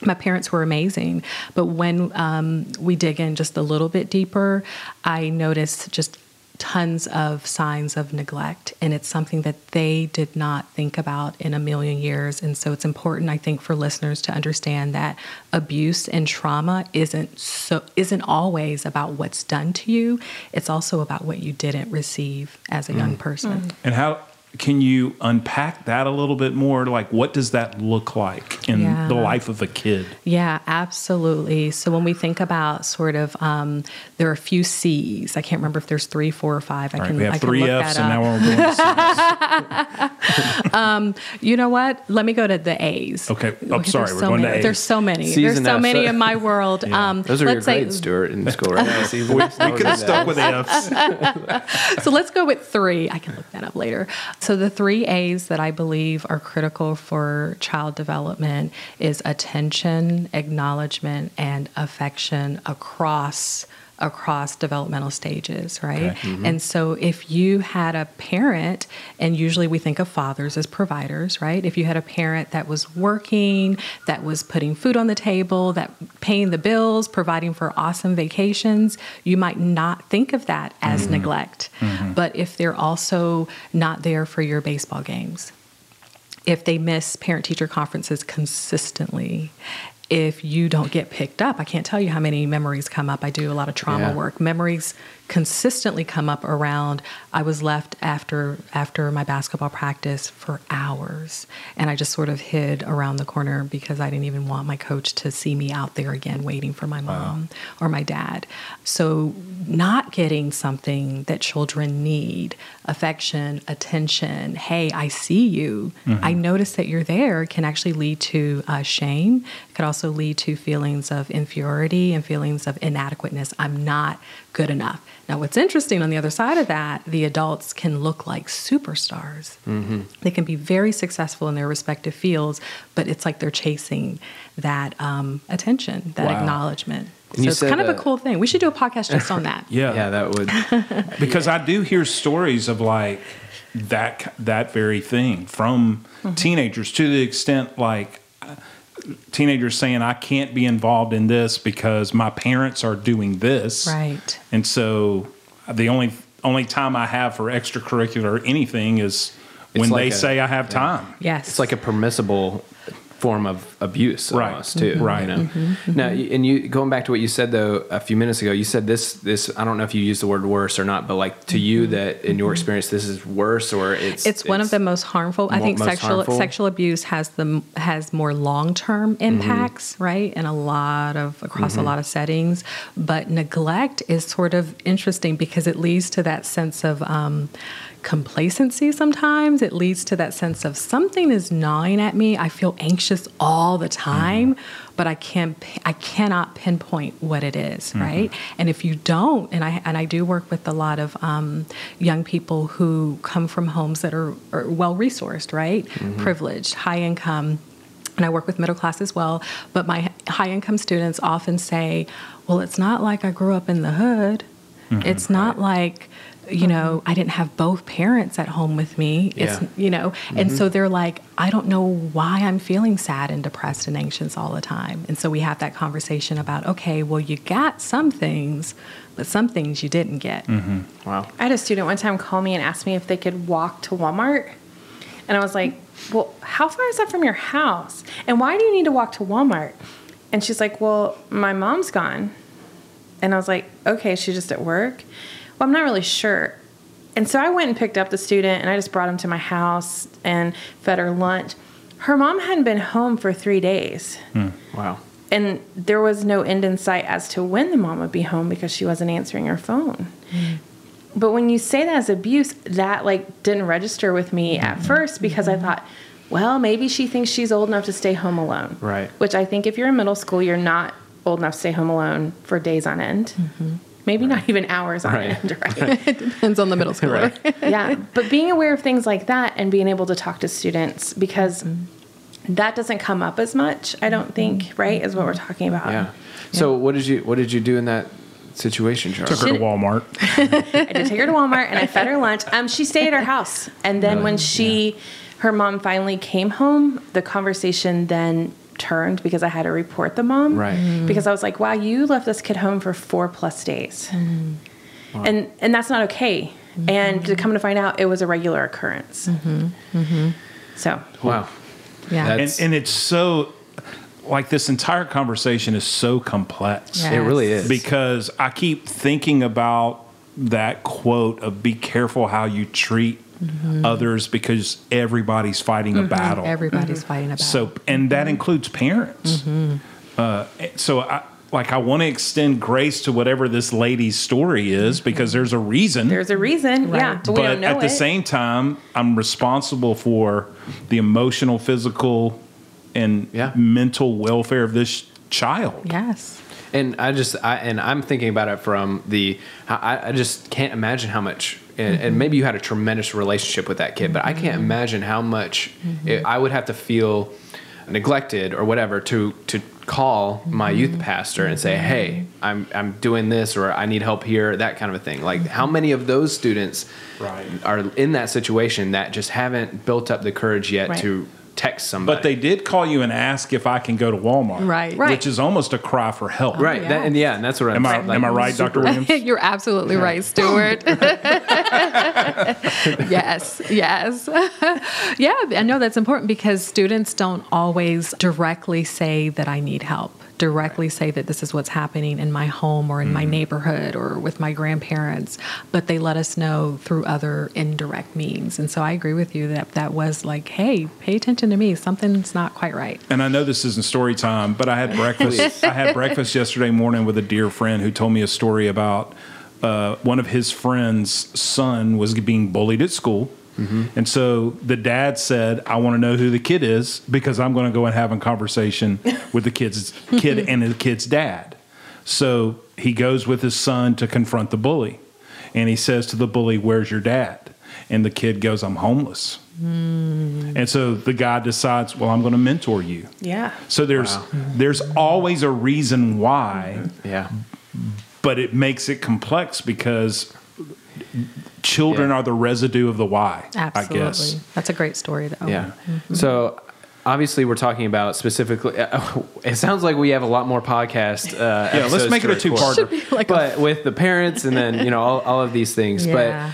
My parents were amazing. But when um, we dig in just a little bit deeper, I noticed just tons of signs of neglect, and it's something that they did not think about in a million years. And so it's important, I think, for listeners to understand that abuse and trauma isn't so isn't always about what's done to you. It's also about what you didn't receive as a mm. young person. Mm. And how Can you unpack that a little bit more? Like, what does that look like in yeah. the life of a kid? Yeah, absolutely. So when we think about sort of, um, there are a few C's. I can't remember if there's three, four, or five. I All can, right, we have I three can look F's, that up. And now we're on C's. um, you know what? Let me go to the A's. Okay, I'm okay, sorry. We're so going many. to A's. There's so many. C's there's so F's. many in my world. Yeah. Um, Those are let's your grades, Stuart, in school. Right? Yeah, we we could have stuck with the F's. So let's go with three. I can look that up later. So the three A's that I believe are critical for child development is attention, acknowledgement, and affection across across developmental stages, right? Okay. Mm-hmm. And so if you had a parent, and usually we think of fathers as providers, right? If you had a parent that was working, that was putting food on the table, that paying the bills, providing for awesome vacations, you might not think of that as mm-hmm. neglect. Mm-hmm. But if they're also not there for your baseball games, if they miss parent-teacher conferences consistently, if you don't get picked up, I can't tell you how many memories come up. I do a lot of trauma yeah. work. Memories consistently come up around, I was left after after my basketball practice for hours, and I just sort of hid around the corner because I didn't even want my coach to see me out there again waiting for my mom wow. or my dad. So not getting something that children need, affection, attention, hey, I see you, mm-hmm. I notice that you're there, can actually lead to uh, shame. It could also lead to feelings of inferiority and feelings of inadequateness. I'm not good enough. Now, what's interesting on the other side of that, the adults can look like superstars. Mm-hmm. They can be very successful in their respective fields, but it's like they're chasing that um, attention, that wow. acknowledgement. And so it's kind of a cool thing. We should do a podcast just on that. Yeah, yeah, that would. Because yeah. I do hear stories of like that that very thing from mm-hmm. teenagers, to the extent like teenagers saying, I can't be involved in this because my parents are doing this. Right. And so the only only time I have for extracurricular or anything is it's when like they a, say I have yeah. time. Yes. It's like a permissible form of abuse almost, right. too. Mm-hmm. Right. You know? Mm-hmm. Now, and you going back to what you said, though, a few minutes ago, you said this, this, I don't know if you used the word worse or not, but like to mm-hmm. you that in your experience, this is worse or it's... It's, it's one of the most harmful. Mo- I think sexual harmful. sexual abuse has the has more long-term impacts, mm-hmm. right? In a lot of, across mm-hmm. a lot of settings. But neglect is sort of interesting because it leads to that sense of... Um, complacency sometimes. It leads to that sense of something is gnawing at me. I feel anxious all the time, mm-hmm. but I can't, I cannot pinpoint what it is, mm-hmm. right? And if you don't, and I and I do work with a lot of um, young people who come from homes that are, are well-resourced, right? Mm-hmm. Privileged, high-income, and I work with middle class as well, but my high-income students often say, well, it's not like I grew up in the hood. Mm-hmm. It's not right. like... you know, I didn't have both parents at home with me. It's, yeah. you know, and mm-hmm. so they're like, I don't know why I'm feeling sad and depressed and anxious all the time. And so we have that conversation about, okay, well, you got some things, but some things you didn't get. Mm-hmm. Wow. I had a student one time call me and ask me if they could walk to Walmart. And I was like, well, how far is that from your house? And why do you need to walk to Walmart? And she's like, well, my mom's gone. And I was like, okay, she's just at work. Well, I'm not really sure. And so I went and picked up the student, and I just brought him to my house and fed her lunch. Her mom hadn't been home for three days. Mm, wow. And there was no end in sight as to when the mom would be home because she wasn't answering her phone. Mm. But when you say that as abuse, that like didn't register with me at first because I thought, well, maybe she thinks she's old enough to stay home alone. Right. Which I think if you're in middle school, you're not old enough to stay home alone for days on end. Mm-hmm. Maybe right. not even hours on right. end, right? right? It depends on the middle schooler. Right. Yeah. But being aware of things like that and being able to talk to students, because mm-hmm. that doesn't come up as much, I don't think, right, is what we're talking about. Yeah. yeah. So what did you what did you do in that situation, Charlie? Took her to Walmart. I did take her to Walmart, and I fed her lunch. Um, she stayed at our house. And then really? when she, yeah. her mom finally came home, the conversation then turned because I had to report the mom right. mm. because I was like, wow, you left this kid home for four plus days. Mm. Wow. And, and that's not okay. Mm-hmm. And to come to find out, it was a regular occurrence. Mm-hmm. Mm-hmm. So, wow. Yeah. And, and it's so like this entire conversation is so complex. Yes. It really is. Because I keep thinking about that quote of be careful how you treat mm-hmm. others, because everybody's fighting mm-hmm. a battle. Everybody's mm-hmm. fighting a battle. So, and that includes parents. Mm-hmm. Uh, so I, like, I want to extend grace to whatever this lady's story is, because there's a reason. There's a reason, right. yeah. But, but we don't know at it. The same time, I'm responsible for the emotional, physical, and yeah. mental welfare of this child. Yes. And I just, I, and I'm thinking about it from the, I, I just can't imagine how much, and, mm-hmm. and maybe you had a tremendous relationship with that kid, but I can't imagine how much mm-hmm. it, I would have to feel neglected or whatever to, to call my youth pastor and say, hey, I'm, I'm doing this, or I need help here, that kind of a thing. Like, how many of those students right. are in that situation that just haven't built up the courage yet right. to text somebody? But they did call you and ask if I can go to Walmart, right? Right. Which is almost a cry for help, right? Oh, yeah. That, and yeah, and that's what I'm. Am I, like, am I right, Doctor Williams? You're absolutely yeah. right, Stuart. yes, yes, yeah. I know that's important, because students don't always directly say that I need help. Directly say that this is what's happening in my home or in mm. my neighborhood or with my grandparents, but they let us know through other indirect means. And so I agree with you that that was like, hey, pay attention to me. Something's not quite right. And I know this isn't story time, but I had breakfast. I had breakfast yesterday morning with a dear friend who told me a story about uh, one of his friend's son was being bullied at school. Mm-hmm. And so the dad said, I want to know who the kid is, because I'm going to go and have a conversation with the kid's kid and the kid's dad. So he goes with his son to confront the bully. And he says to the bully, where's your dad? And the kid goes, I'm homeless. Mm. And so the guy decides, well, I'm going to mentor you. Yeah. So there's wow. there's always a reason why. Mm-hmm. Yeah. But it makes it complex, because children yeah. are the residue of the why. Absolutely. I guess. That's a great story, though. Yeah. Mm-hmm. So obviously we're talking about specifically, uh, it sounds like we have a lot more podcast. Uh, yeah. Let's make it a two-parter, like but a- with the parents and then, you know, all, all of these things. Yeah.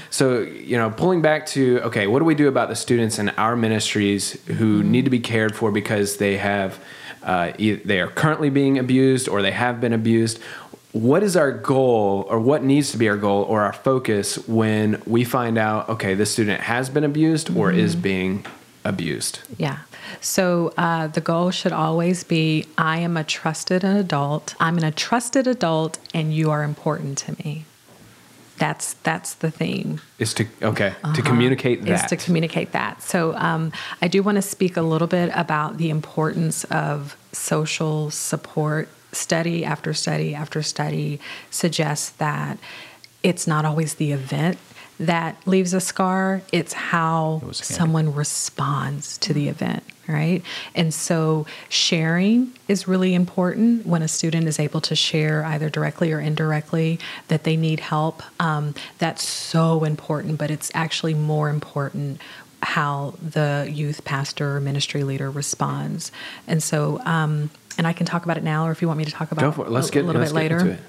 But so, you know, pulling back to, okay, what do we do about the students in our ministries who mm-hmm. need to be cared for because they have, uh, either they are currently being abused or they have been abused? What is our goal, or what needs to be our goal or our focus when we find out, okay, this student has been abused or mm-hmm. is being abused? Yeah. So uh, the goal should always be, I am a trusted adult. I'm a trusted adult, and you are important to me. That's that's the theme. Is to okay uh-huh. to communicate that. Is to communicate that. So um, I do want to speak a little bit about the importance of social support. Study after study after study suggests that it's not always the event that leaves a scar. It's how it someone responds to the event, right? And so sharing is really important. When a student is able to share, either directly or indirectly, that they need help, um, that's so important, but it's actually more important how the youth pastor or ministry leader responds. And so, um, and I can talk about it now, or if you want me to talk about Go for it. Let's a, get, a little let's bit later. Get into it.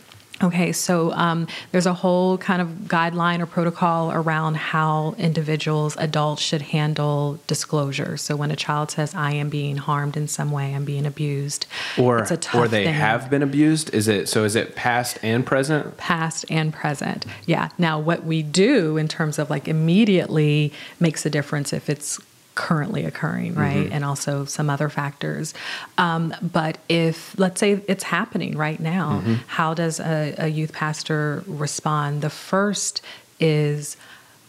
Okay, so um, there's a whole kind of guideline or protocol around how individuals, adults, should handle disclosure. So when a child says, I am being harmed in some way, I'm being abused, or, it's a tough or they thing. Have been abused, is it? So is it past and present? Past and present, yeah. Now, what we do in terms of like immediately makes a difference if it's currently occurring, right? Mm-hmm. And also some other factors. Um, but if, let's say it's happening right now, mm-hmm. how does a, a youth pastor respond? The first is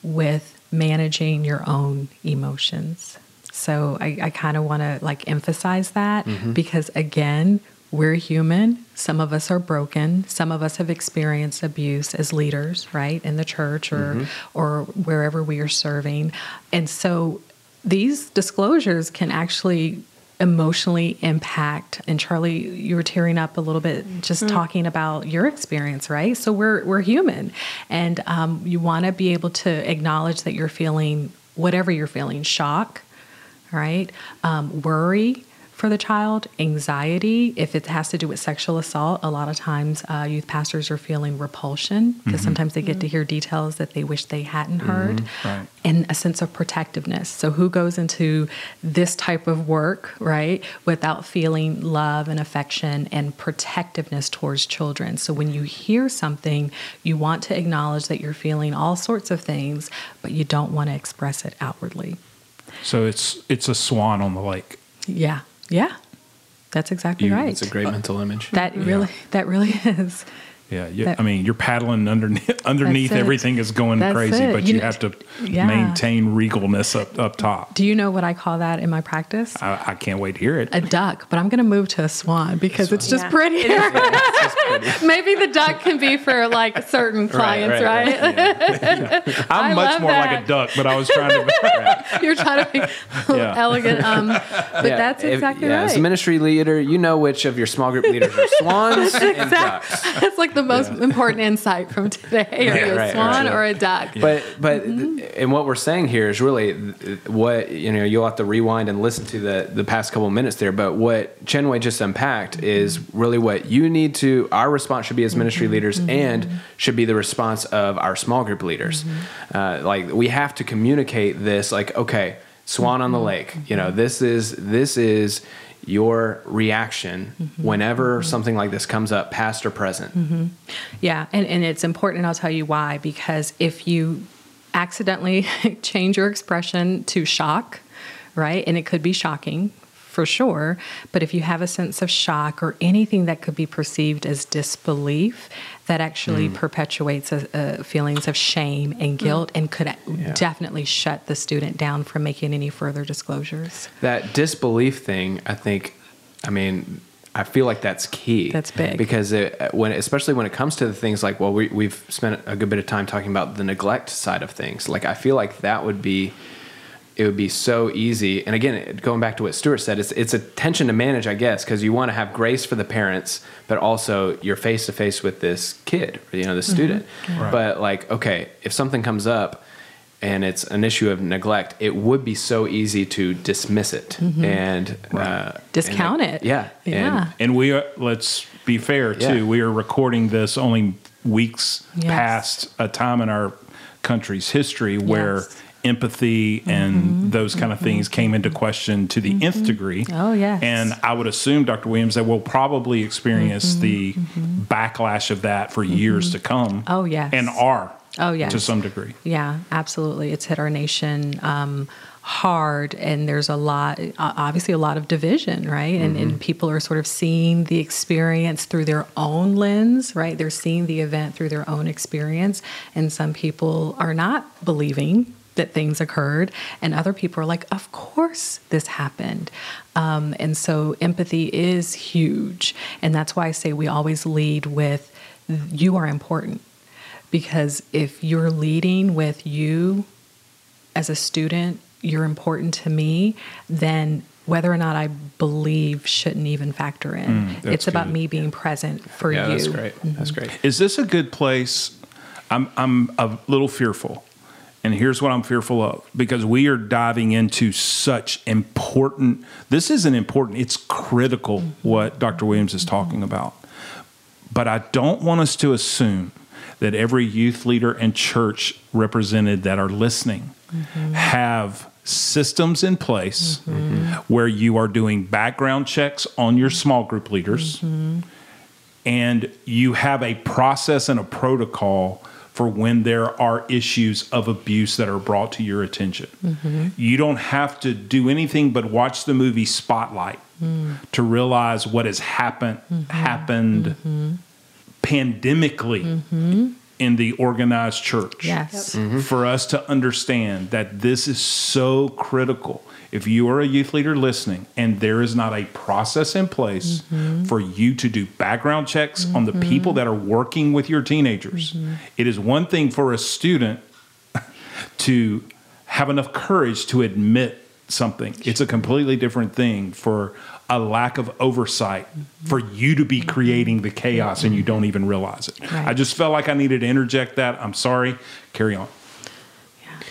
with managing your own emotions. So I, I kind of want to like emphasize that mm-hmm. because, again, we're human. Some of us are broken. Some of us have experienced abuse as leaders, right? In the church or, mm-hmm. or wherever we are serving. And so these disclosures can actually emotionally impact. And Charlie, you were tearing up a little bit just mm-hmm. talking about your experience, right? So we're we're human, and um, you want to be able to acknowledge that you're feeling whatever you're feeling: shock, right? Um, worry, for the child. Anxiety, if it has to do with sexual assault, a lot of times uh, youth pastors are feeling repulsion because mm-hmm. sometimes they get mm-hmm. to hear details that they wish they hadn't heard. Mm-hmm. Right. And a sense of protectiveness. So who goes into this type of work, right, without feeling love and affection and protectiveness towards children? So when you hear something, you want to acknowledge that you're feeling all sorts of things, but you don't want to express it outwardly. So it's it's a swan on the lake. Yeah. Yeah. That's exactly you, right. It's a great uh, mental image. That yeah. really that really is. Yeah. You, that, I mean, you're paddling underneath, underneath everything is going that's crazy, it. but you, you have to yeah. maintain regalness up, up top. Do you know what I call that in my practice? I, I can't wait to hear it. A duck, but I'm going to move to a swan because a swan. It's just yeah. prettier. Yeah, it's just pretty. Maybe the duck can be for like certain clients, right? right, right? right. Yeah. Yeah. I'm I much more that. like a duck, but I was trying to. Right. You're trying to be yeah. elegant. Um, but yeah. that's exactly if, yeah, right. As a ministry leader, you know which of your small group leaders are swans exactly. and ducks. That's like the The most yeah. important insight from today yeah, is a right, swan right. or a duck. Yeah. But but mm-hmm. and what we're saying here is really what, you know, you'll have to rewind and listen to the, the past couple of minutes there. But what Chinwé just unpacked mm-hmm. is really what you need to, our response should be as ministry mm-hmm. leaders mm-hmm. and should be the response of our small group leaders. Mm-hmm. Uh, like we have to communicate this, like, okay, swan mm-hmm. on the lake, mm-hmm. you know, this is, this is, your reaction mm-hmm. whenever mm-hmm. something like this comes up, past or present. Mm-hmm. Yeah. And, and it's important. And I'll tell you why, because if you accidentally change your expression to shock, right? And it could be shocking for sure. But if you have a sense of shock or anything that could be perceived as disbelief, that actually mm. perpetuates a, a feelings of shame and guilt mm. and could yeah. definitely shut the student down from making any further disclosures. That disbelief thing, I think, I mean, I feel like that's key. That's big. Because it, when, especially when it comes to the things like, well, we, we've spent a good bit of time talking about the neglect side of things. Like, I feel like that would be, it would be so easy. And again, going back to what Stuart said, it's it's a tension to manage, I guess, because you want to have grace for the parents, but also you're face to face with this kid, you know, the mm-hmm. student. Right. But like, okay, if something comes up and it's an issue of neglect, it would be so easy to dismiss it mm-hmm. and right. uh, discount and, it. Yeah. Yeah. And, and we are, let's be fair yeah. too. We are recording this only weeks yes. past a time in our country's history where yes. empathy and mm-hmm. those kind of mm-hmm. things came into question to the mm-hmm. nth degree. Oh, yes. And I would assume, Doctor Williams, that we'll probably experience mm-hmm. the mm-hmm. backlash of that for mm-hmm. years to come. Oh, yes. And are. Oh, yes. To some degree. Yeah, absolutely. It's hit our nation um, hard, and there's a lot, obviously a lot of division, right? And, mm-hmm. and people are sort of seeing the experience through their own lens, right? They're seeing the event through their own experience, and some people are not believing that things occurred, and other people are like, of course this happened. Um, and so empathy is huge. And that's why I say we always lead with, you are important. Because if you're leading with you as a student, you're important to me, then whether or not I believe shouldn't even factor in. Mm, that's it's about good. me being yeah. present for yeah, you. That's great. Mm-hmm. That's great. Is this a good place? I'm, I'm a little fearful. And here's what I'm fearful of, because we are diving into such important, this isn't important, it's critical mm-hmm. what Doctor Williams is mm-hmm. talking about. But I don't want us to assume that every youth leader and church represented that are listening mm-hmm. have systems in place mm-hmm. where you are doing background checks on your small group leaders mm-hmm. and you have a process and a protocol for when there are issues of abuse that are brought to your attention. Mm-hmm. You don't have to do anything but watch the movie Spotlight mm. to realize what has happen- mm-hmm. happened mm-hmm. pandemically mm-hmm. in the organized church. Yes. Yep. Mm-hmm. For us to understand that this is so critical. If you are a youth leader listening and there is not a process in place mm-hmm. for you to do background checks mm-hmm. on the people that are working with your teenagers, mm-hmm. it is one thing for a student to have enough courage to admit something. It's a completely different thing for a lack of oversight mm-hmm. for you to be creating the chaos mm-hmm. and you don't even realize it. Right. I just felt like I needed to interject that. I'm sorry. Carry on.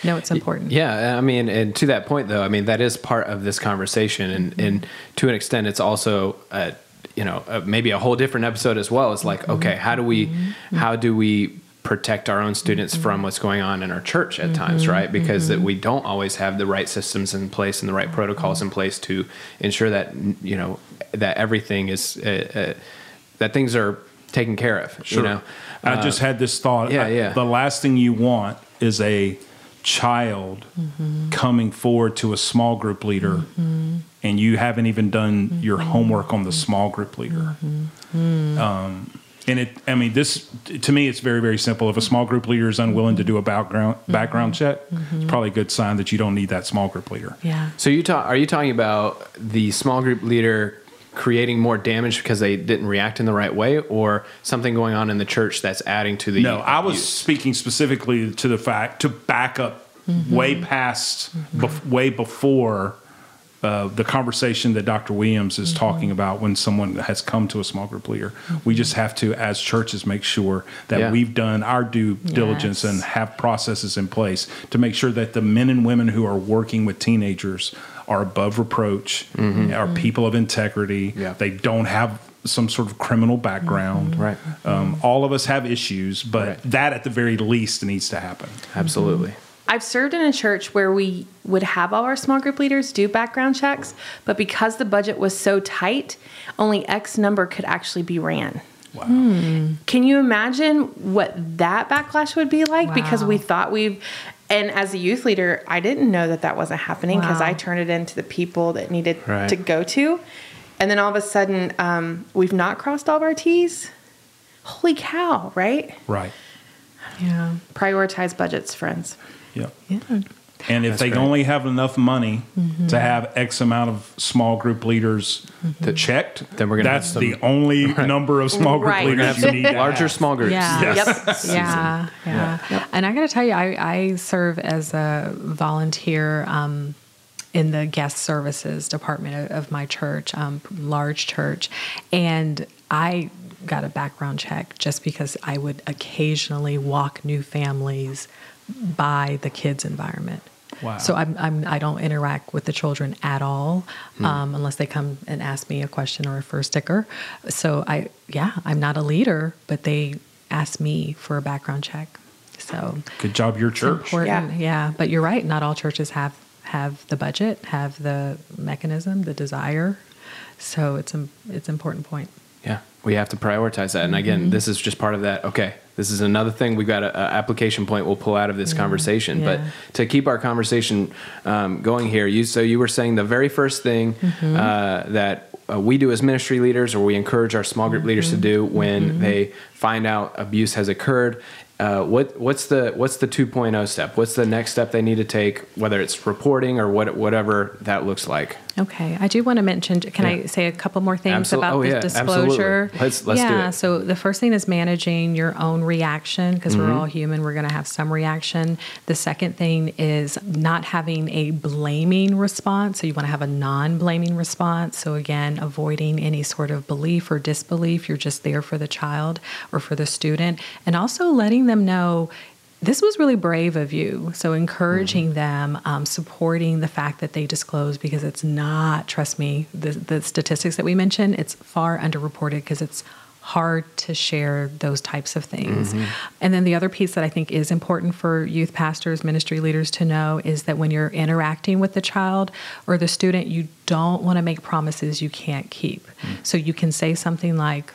Yeah. No, it's important. Yeah. I mean, and to that point though, I mean, that is part of this conversation. And, mm-hmm. and to an extent, it's also, uh, you know, uh, maybe a whole different episode as well. It's like, mm-hmm. okay, how do we, mm-hmm. how do we protect our own students mm-hmm. from what's going on in our church at mm-hmm. times, right? Because mm-hmm. that we don't always have the right systems in place and the right mm-hmm. protocols in place to ensure that, you know, that everything is, uh, uh, that things are taken care of, sure. you know? I uh, just had this thought. Yeah, I, yeah. The last thing you want is a child mm-hmm. coming forward to a small group leader mm-hmm. and you haven't even done mm-hmm. your homework on the small group leader. Mm-hmm. Mm-hmm. Um, and it, I mean, this, to me, it's very, very simple. If a small group leader is unwilling to do a background background mm-hmm. check, mm-hmm. it's probably a good sign that you don't need that small group leader. Yeah. So you ta- are you talking about the small group leader creating more damage because they didn't react in the right way, or something going on in the church that's adding to the... No, abuse? I was speaking specifically to the fact, to back up mm-hmm. way past, mm-hmm. bef- way before uh, the conversation that Doctor Williams is mm-hmm. talking about when someone has come to a small group leader. Mm-hmm. We just have to, as churches, make sure that yeah. we've done our due yes. diligence and have processes in place to make sure that the men and women who are working with teenagers are above reproach, mm-hmm. are people of integrity. Yeah. They don't have some sort of criminal background. Mm-hmm. Right. Um, all of us have issues, but right. that at the very least needs to happen. Absolutely. I've served in a church where we would have all our small group leaders do background checks, but because the budget was so tight, only X number could actually be ran. Wow. Hmm. Can you imagine what that backlash would be like? Wow. Because we thought we've... And as a youth leader, I didn't know that that wasn't happening because wow. I turned it into the people that needed right. to go to. And then all of a sudden, um, we've not crossed all of our T's. Holy cow, right? Right. Yeah. Prioritize budgets, friends. Yeah. Yeah. And if That's they great. only have enough money mm-hmm. to have X amount of small group leaders mm-hmm. checked, then we're going to That's have the only right. number of small group right. leaders you need. Larger small groups. Yeah. Yes. Yep. Yeah. Yeah. yeah. And I got to tell you, I, I serve as a volunteer um, in the guest services department of my church, um, large church. And I got a background check just because I would occasionally walk new families by the kids' environment. Wow. So I'm, I'm, I don't interact with the children at all, hmm. um, unless they come and ask me a question or a refer sticker. So I, yeah, I'm not a leader, but they asked me for a background check. So good job, your church. Yeah. yeah, but you're right. Not all churches have, have the budget, have the mechanism, the desire. So it's a, it's an important point. Yeah, we have to prioritize that. And again, mm-hmm. this is just part of that. Okay. This is another thing we've got an application point we'll pull out of this yeah, conversation. Yeah. But to keep our conversation um, going here, you so you were saying the very first thing mm-hmm. uh, that uh, we do as ministry leaders, or we encourage our small group mm-hmm. leaders to do when mm-hmm. they find out abuse has occurred. Uh, what what's the what's the two point oh step? What's the next step they need to take, whether it's reporting or what whatever that looks like? Okay, I do want to mention. Can yeah. I say a couple more things Absol- about oh, the yeah, disclosure? Absolutely. Let's let's yeah, do it. Yeah. So the first thing is managing your own reaction, because mm-hmm. we're all human. We're going to have some reaction. The second thing is not having a blaming response. So you want to have a non-blaming response. So again, avoiding any sort of belief or disbelief. You're just there for the child or for the student, and also letting them them know this was really brave of you. So encouraging mm-hmm. them, um, supporting the fact that they disclose, because it's not, trust me, the, the statistics that we mentioned, it's far underreported because it's hard to share those types of things. Mm-hmm. And then the other piece that I think is important for youth pastors, ministry leaders to know is that when you're interacting with the child or the student, you don't want to make promises you can't keep. Mm-hmm. So you can say something like,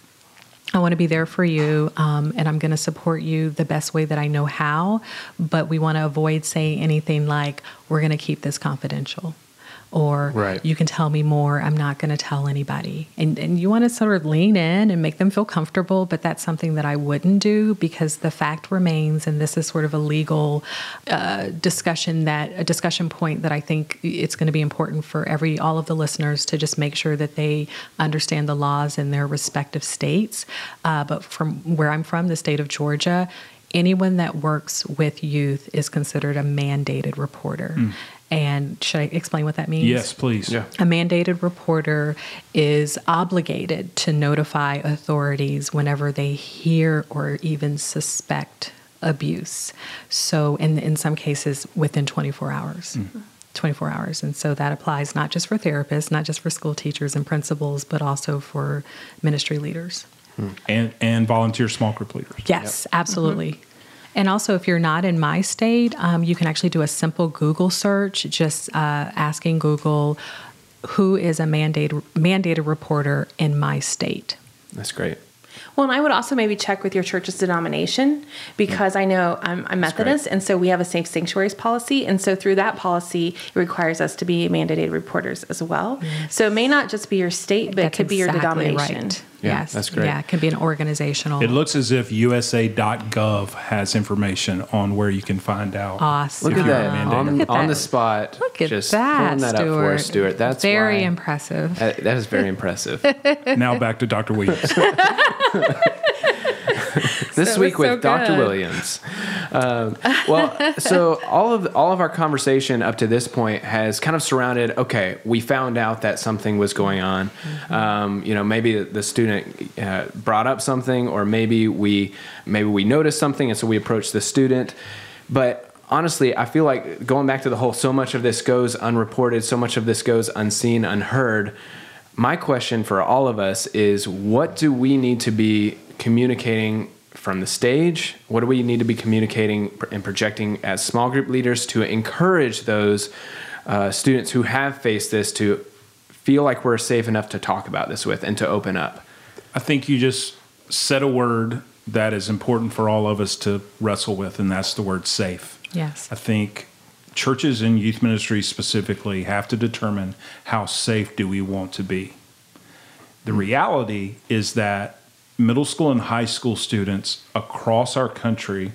I want to be there for you, um, and I'm going to support you the best way that I know how, but we want to avoid saying anything like, we're going to keep this confidential, or right. you can tell me more, I'm not going to tell anybody. And, and you want to sort of lean in and make them feel comfortable, but that's something that I wouldn't do, because the fact remains, and this is sort of a legal uh, discussion that a discussion point that I think it's going to be important for every all of the listeners to just make sure that they understand the laws in their respective states. Uh, but from where I'm from, the state of Georgia, anyone that works with youth is considered a mandated reporter. Mm. And should I explain what that means? Yes, please. Yeah. A mandated reporter is obligated to notify authorities whenever they hear or even suspect abuse. So in, in some cases within twenty-four hours. Mm. twenty-four hours. And so that applies not just for therapists, not just for school teachers and principals, but also for ministry leaders. Hmm. And and volunteer small group leaders. Yes, yep. Absolutely. Mm-hmm. And also, if you're not in my state, um, you can actually do a simple Google search, just uh, asking Google, who is a mandated, mandated reporter in my state? That's great. Well, and I would also maybe check with your church's denomination, because yeah. I know I'm, I'm Methodist, and so we have a safe sanctuaries policy. And so through that policy, it requires us to be mandated reporters as well. Yes. So it may not just be your state, but that's it could exactly be your denomination. Right. Yeah, yes. That's great. Yeah, it could be an organizational. It looks as if U S A dot gov has information on where you can find out. Awesome. Look at that. On, Look at on that. the spot. Look at just that, that Stuart. Up for us, Stuart. That's very why, impressive. That, that is very impressive. Now back to Doctor Williams. This so week with so Doctor Williams. Um, well, so all of all of our conversation up to this point has kind of surrounded, okay, we found out that something was going on. Mm-hmm. Um, you know, maybe the student uh, brought up something, or maybe we maybe we noticed something, and so we approached the student. But honestly, I feel like going back to the whole, so much of this goes unreported, so much of this goes unseen, unheard. My question for all of us is, what do we need to be communicating from the stage? What do we need to be communicating and projecting as small group leaders to encourage those uh, students who have faced this to feel like we're safe enough to talk about this with and to open up? I think you just said a word that is important for all of us to wrestle with, and that's the word safe. Yes. I think churches and youth ministries specifically have to determine, how safe do we want to be? The reality is that middle school and high school students across our country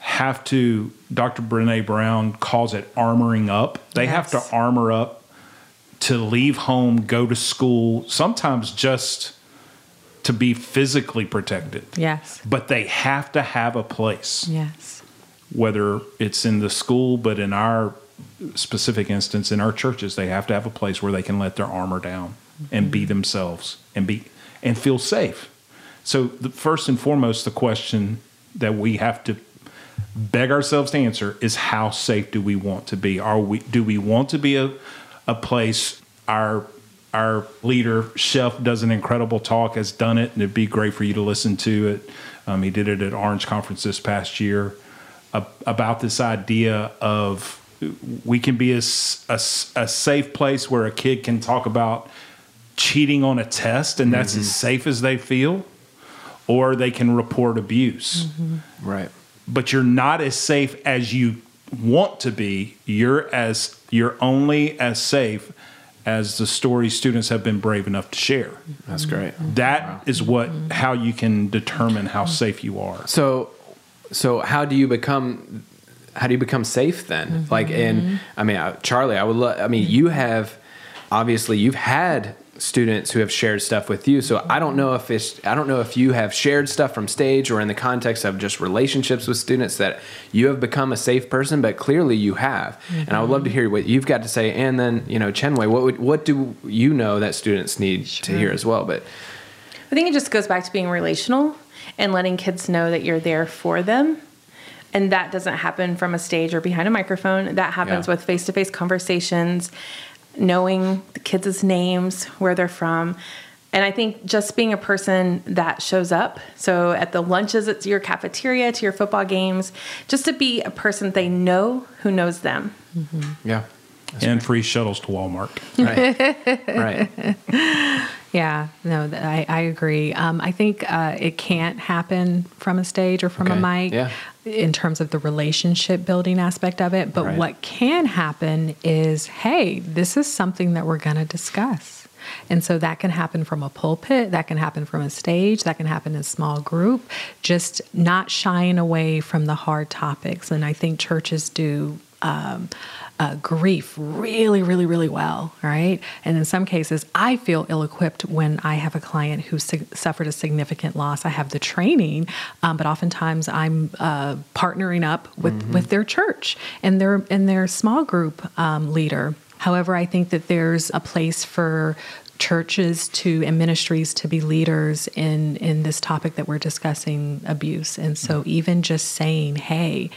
have to, Doctor Brene Brown calls it armoring up. They yes. have to armor up to leave home, go to school, sometimes just to be physically protected. Yes. But they have to have a place. Yes. Whether it's in the school, but in our specific instance, in our churches, they have to have a place where they can let their armor down mm-hmm. and be themselves and be and feel safe. So the, first and foremost, the question that we have to beg ourselves to answer is, how safe do we want to be? Are we do we want to be a, a place? Our our leader, Chef, does an incredible talk, has done it, and it'd be great for you to listen to it. Um, he did it at Orange Conference this past year, about this idea of we can be a, a, a safe place where a kid can talk about cheating on a test, and that's mm-hmm. as safe as they feel, or they can report abuse. Mm-hmm. Right. But you're not as safe as you want to be. You're as you're only as safe as the story students have been brave enough to share. That's great. That wow. is what how you can determine how safe you are. So So how do you become, how do you become safe then? Mm-hmm. Like, and I mean, Charlie, I would love, I mean, you have, obviously you've had students who have shared stuff with you. So I don't know if it's, I don't know if you have shared stuff from stage or in the context of just relationships with students that you have become a safe person, but clearly you have. Mm-hmm. And I would love to hear what you've got to say. And then, you know, Chinwé, what would, what do you know that students need sure. to hear as well? But I think it just goes back to being relational and letting kids know that you're there for them. And that doesn't happen from a stage or behind a microphone. That happens yeah. with face-to-face conversations, knowing the kids' names, where they're from. And I think just being a person that shows up. So at the lunches, at your cafeteria, to your football games, just to be a person they know who knows them. Mm-hmm. Yeah. That's and right. free shuttles to Walmart. Right. right. Yeah, no, I, I agree. Um, I think uh, it can't happen from a stage or from okay. a mic yeah. in terms of the relationship building aspect of it. But right. what can happen is, hey, this is something that we're going to discuss. And so that can happen from a pulpit, that can happen from a stage, that can happen in a small group, just not shying away from the hard topics. And I think churches do Um, uh, grief really, really, really well, right? And in some cases, I feel ill-equipped when I have a client who su- suffered a significant loss. I have the training, um, but oftentimes I'm uh, partnering up with, mm-hmm. with their church and their and their small group um, leader. However, I think that there's a place for churches to and ministries to be leaders in, in this topic that we're discussing, abuse. And so mm-hmm. even just saying, hey,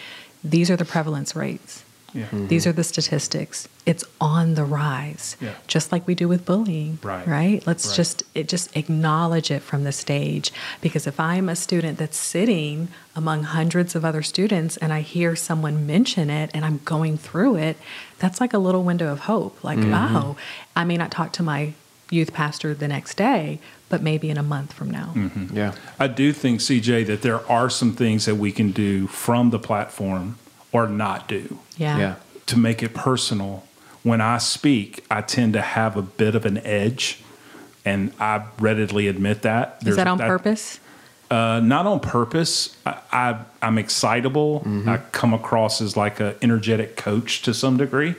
these are the prevalence rates. Yeah. Mm-hmm. These are the statistics. It's on the rise, yeah. just like we do with bullying, right? right? Let's right. just it, just acknowledge it from the stage, because if I'm a student that's sitting among hundreds of other students and I hear someone mention it and I'm going through it, that's like a little window of hope. Like, mm-hmm. oh, I may not talk to my youth pastor the next day, but maybe in a month from now. Mm-hmm. Yeah, I do think, C J, that there are some things that we can do from the platform or not do. Yeah. yeah. To make it personal, when I speak, I tend to have a bit of an edge, and I readily admit that. There's, Is that on that, purpose? Uh, not on purpose. I, I, I'm excitable. Mm-hmm. I come across as like an energetic coach to some degree,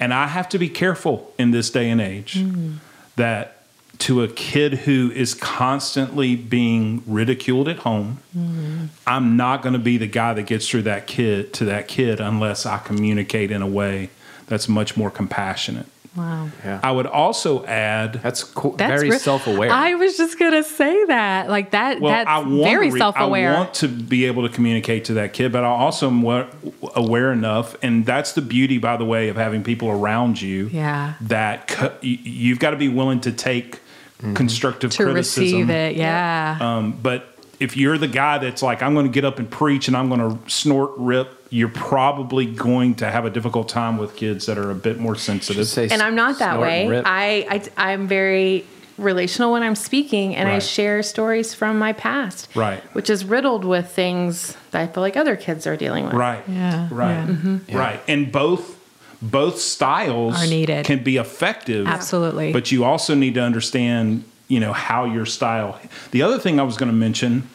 and I have to be careful in this day and age mm-hmm. that to a kid who is constantly being ridiculed at home, mm-hmm. I'm not going to be the guy that gets through that kid to that kid unless I communicate in a way that's much more compassionate. Wow. Yeah. I would also add that's, co- that's very re- self-aware. I was just going to say that. Like that well, that's I want very re- self-aware. I want to be able to communicate to that kid, but I also am aware enough, and that's the beauty, by the way, of having people around you. Yeah. That co- you've got to be willing to take mm-hmm. constructive to criticism. To receive it, yeah. Um, but if you're the guy that's like, I'm going to get up and preach and I'm going to snort, rip, you're probably going to have a difficult time with kids that are a bit more sensitive. And I'm not that way. I, I, I'm very relational when I'm speaking, and right. I share stories from my past, right? Which is riddled with things that I feel like other kids are dealing with. Right. Yeah. Right. Yeah. Mm-hmm. Yeah. Right. And both. Both styles are needed. Can be effective. Absolutely. But you also need to understand, you know, how your style. The other thing I was going to mention,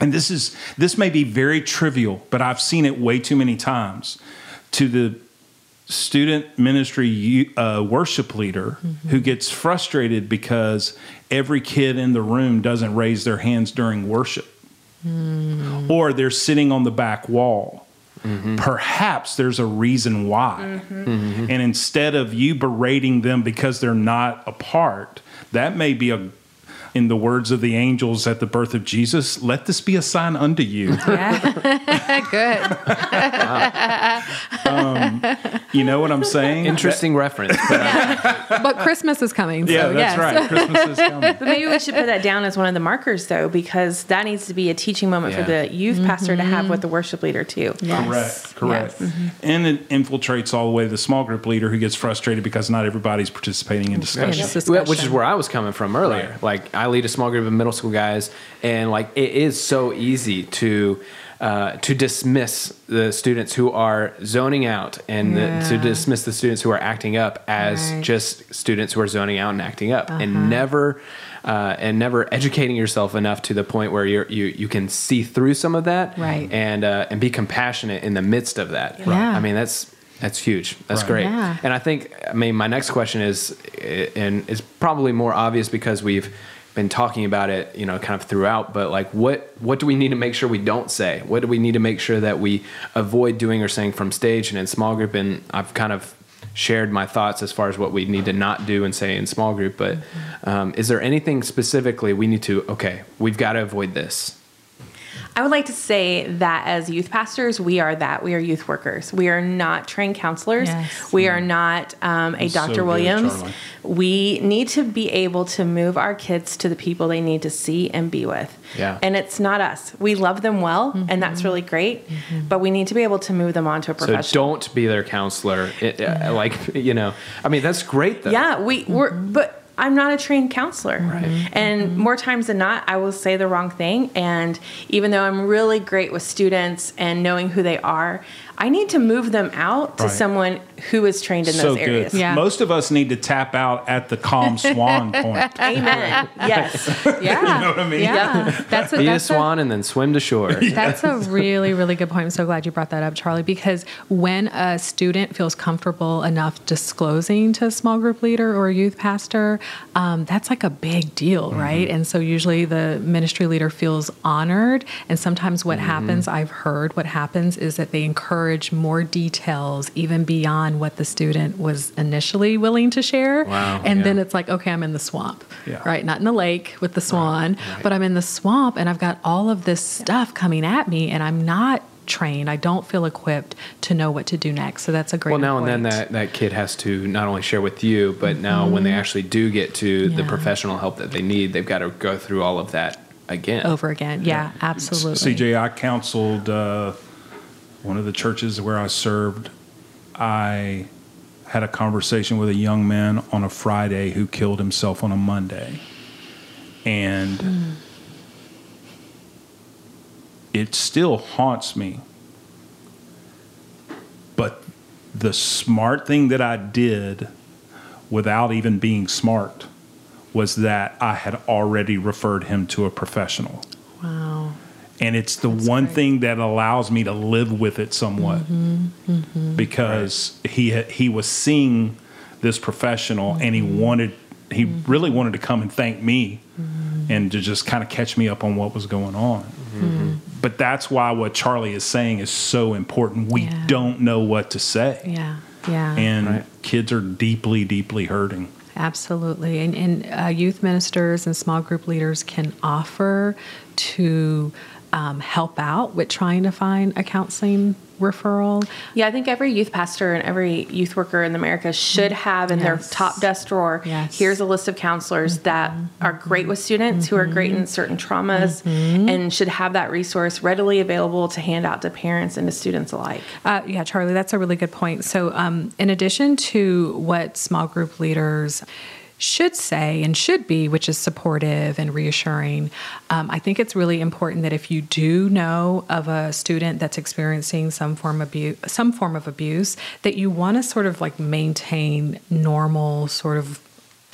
and this is this may be very trivial, but I've seen it way too many times, to the student ministry uh, worship leader mm-hmm. who gets frustrated because every kid in the room doesn't raise their hands during worship, mm. or they're sitting on the back wall. Mm-hmm. Perhaps there's a reason why. Mm-hmm. Mm-hmm. And instead of you berating them because they're not a part, that may be a, in the words of the angels at the birth of Jesus, let this be a sign unto you. Yeah. Good. um, you know what I'm saying? Interesting that, reference. But, yeah. but Christmas is coming. So yeah, that's yes. right. Christmas is coming. But maybe we should put that down as one of the markers, though, because that needs to be a teaching moment yeah. for the youth mm-hmm. pastor to have with the worship leader, too. Yes. Correct. Correct. Yes. Mm-hmm. And it infiltrates all the way to the small group leader who gets frustrated because not everybody's participating in discussion. Yeah, discussion. Which is where I was coming from earlier. Right. Like, I I lead a small group of middle school guys, and like it is so easy to uh, to dismiss the students who are zoning out, and yeah. the, to dismiss the students who are acting up as right. just students who are zoning out and acting up, uh-huh. and never uh, and never educating yourself enough to the point where you you you can see through some of that, right? And uh, and be compassionate in the midst of that. Yeah. Right? I mean that's. That's huge. That's right. great. Yeah. And I think I mean my next question is, and it's probably more obvious because we've been talking about it, you know, kind of throughout, but like what, what do we need to make sure we don't say? What do we need to make sure that we avoid doing or saying from stage and in small group? And I've kind of shared my thoughts as far as what we need to not do and say in small group, but um, is there anything specifically we need to, okay, we've got to avoid this? I would like to say that as youth pastors, we are that. We are youth workers. We are not trained counselors. Yes. We are not um, a Doctor So Williams. Good, we need to be able to move our kids to the people they need to see and be with. Yeah. And it's not us. We love them well, mm-hmm. and that's really great, mm-hmm. but we need to be able to move them on to a professional. So don't be their counselor. It, uh, like, you know, I mean, that's great though. Yeah, we, mm-hmm. we're, but... I'm not a trained counselor. Right. And mm-hmm. more times than not, I will say the wrong thing. And even though I'm really great with students and knowing who they are, I need to move them out to right. someone who is trained in so those areas. Good. Yeah. Most of us need to tap out at the calm swan point. Amen. Yes. Yeah. You know what I mean? Yeah. yeah. That's a, Be that's a swan a, and then swim to shore. That's yes. a really, really good point. I'm so glad you brought that up, Charlie, because when a student feels comfortable enough disclosing to a small group leader or a youth pastor, um, that's like a big deal, mm-hmm. right? And so usually the ministry leader feels honored. And sometimes what mm-hmm. happens, I've heard what happens is that they encourage encourage more details even beyond what the student was initially willing to share. Wow, and yeah. then it's like, okay, I'm in the swamp, yeah. right? Not in the lake with the swan, right, right. but I'm in the swamp and I've got all of this stuff coming at me and I'm not trained. I don't feel equipped to know what to do next. So that's a great Well, now point. And then that, that kid has to not only share with you, but now mm-hmm. when they actually do get to yeah. the professional help that they need, they've got to go through all of that again. Over again. Yeah, yeah. absolutely. C J, I counseled uh, one of the churches where I served. I had a conversation with a young man on a Friday who killed himself on a Monday. And mm. it still haunts me. But the smart thing that I did, without even being smart, was that I had already referred him to a professional. Wow. And it's the That's one great. Thing that allows me to live with it somewhat. Mm-hmm. Mm-hmm. Because right. he he was seeing this professional mm-hmm. and he wanted he mm-hmm. really wanted to come and thank me mm-hmm. and to just kind of catch me up on what was going on. Mm-hmm. But that's why what Charlie is saying is so important. We yeah. don't know what to say. Yeah, yeah. And right. kids are deeply, deeply hurting. Absolutely. And, and uh, youth ministers and small group leaders can offer to um, help out with trying to find a counseling referral. Yeah, I think every youth pastor and every youth worker in America should have in yes. their top desk drawer, yes. here's a list of counselors mm-hmm. that are great with students, mm-hmm. who are great in certain traumas, mm-hmm. and should have that resource readily available to hand out to parents and to students alike. Uh, yeah, Charlie, that's a really good point. So um, in addition to what small group leaders should say and should be, which is supportive and reassuring. Um, I think it's really important that if you do know of a student that's experiencing some form of abuse, some form of abuse, that you want to sort of like maintain normal sort of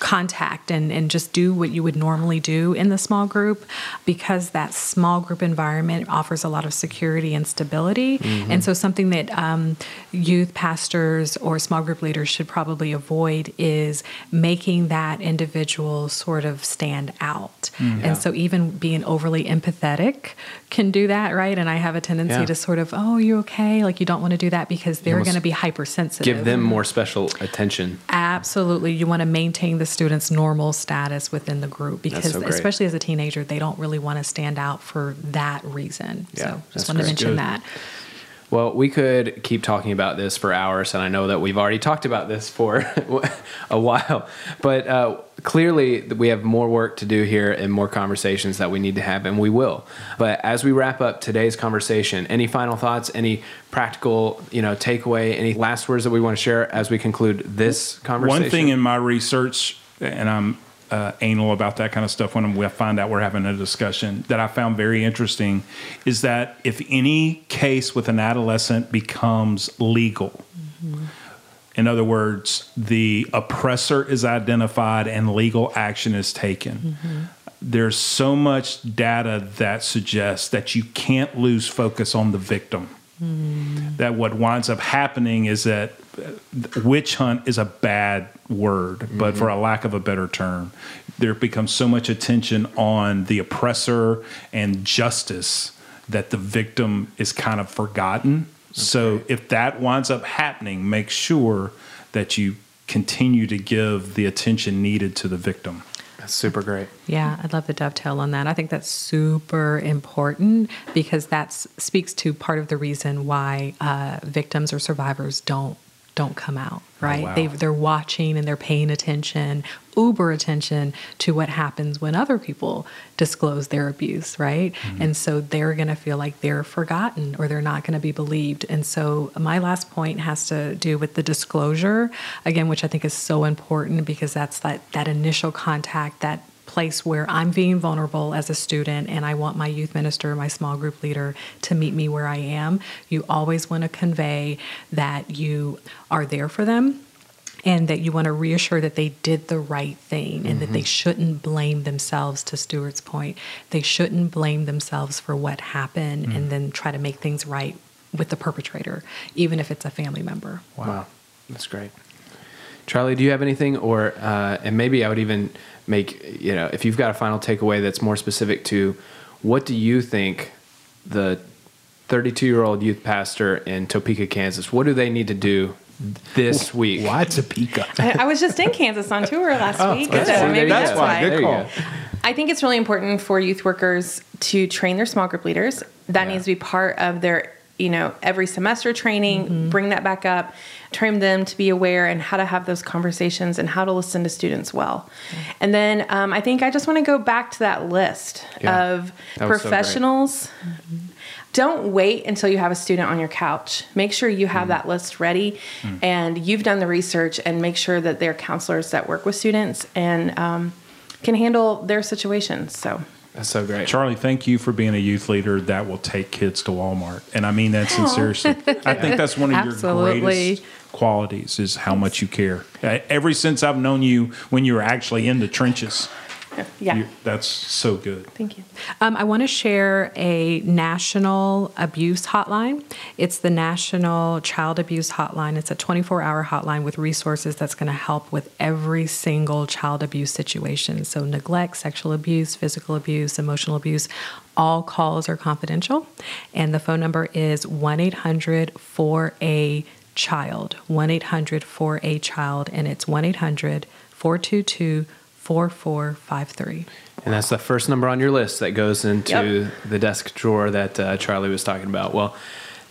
contact and, and just do what you would normally do in the small group, because that small group environment offers a lot of security and stability. Mm-hmm. And so something that um, youth pastors or small group leaders should probably avoid is making that individual sort of stand out. Mm-hmm. And so even being overly empathetic can do that, right? And I have a tendency yeah. to sort of, oh, you're okay. Like you don't want to do that because they're going to be hypersensitive. Give them more special attention. Absolutely. You want to maintain the student's normal status within the group, because so especially as a teenager, they don't really want to stand out for that reason. Yeah, so just want to mention Good. that. Well, we could keep talking about this for hours, and I know that we've already talked about this for a while, but uh, clearly we have more work to do here and more conversations that we need to have, and we will. But as we wrap up today's conversation, any final thoughts, any practical, you know, takeaway, any last words that we want to share as we conclude this conversation? One thing in my research, and I'm uh, anal about that kind of stuff when we find out we're having a discussion, that I found very interesting is that if any case with an adolescent becomes legal, mm-hmm. in other words, the oppressor is identified and legal action is taken. Mm-hmm. There's so much data that suggests that you can't lose focus on the victim. Mm. That what winds up happening is that witch hunt is a bad word, mm-hmm. but for a lack of a better term, there becomes so much attention on the oppressor and justice that the victim is kind of forgotten. Okay. So if that winds up happening, make sure that you continue to give the attention needed to the victim. That's super great. Yeah, I'd love to dovetail on that. I think that's super important, because that speaks to part of the reason why uh, victims or survivors don't don't come out, right? Oh, wow. they, they're watching and they're paying attention, uber attention to what happens when other people disclose their abuse, right? Mm-hmm. And so they're going to feel like they're forgotten or they're not going to be believed. And so my last point has to do with the disclosure, again, which I think is so important, because that's that, that initial contact, that place where I'm being vulnerable as a student, and I want my youth minister, my small group leader to meet me where I am. You always want to convey that you are there for them, and that you want to reassure that they did the right thing, and mm-hmm. that they shouldn't blame themselves, to Stuart's point. They shouldn't blame themselves for what happened, mm-hmm. and then try to make things right with the perpetrator, even if it's a family member. Wow. Wow. That's great. Charlie, do you have anything? Or, uh, and maybe I would even make, you know, if you've got a final takeaway that's more specific to what do you think the thirty-two-year-old youth pastor in Topeka, Kansas, what do they need to do this week? Why Topeka? I, I was just in Kansas on tour last oh, week. That's so maybe that's, that's why. Good call. I think it's really important for youth workers to train their small group leaders. That yeah. needs to be part of their, you know, every semester training, mm-hmm. bring that back up, train them to be aware and how to have those conversations and how to listen to students well. Mm-hmm. And then um, I think I just want to go back to that list yeah. of that professionals. Don't wait until you have a student on your couch. Make sure you have mm. that list ready mm. and you've done the research, and make sure that they're counselors that work with students and um, can handle their situations. So that's so great. Charlie, thank you for being a youth leader that will take kids to Walmart. And I mean that Aww. sincerely. I think that's one of Absolutely. your greatest qualities is how much you care. Ever since I've known you when you were actually in the trenches. Yeah. You, that's so good. Thank you. Um, I want to share a national abuse hotline. It's the National Child Abuse Hotline. It's a twenty-four hour hotline with resources that's going to help with every single child abuse situation. So neglect, sexual abuse, physical abuse, emotional abuse, all calls are confidential. And the phone number is one eight hundred four A child, one eight hundred four A child, and it's one eight hundred four two two four four five three. And that's the first number on your list that goes into yep. the desk drawer that uh, Charlie was talking about. Well,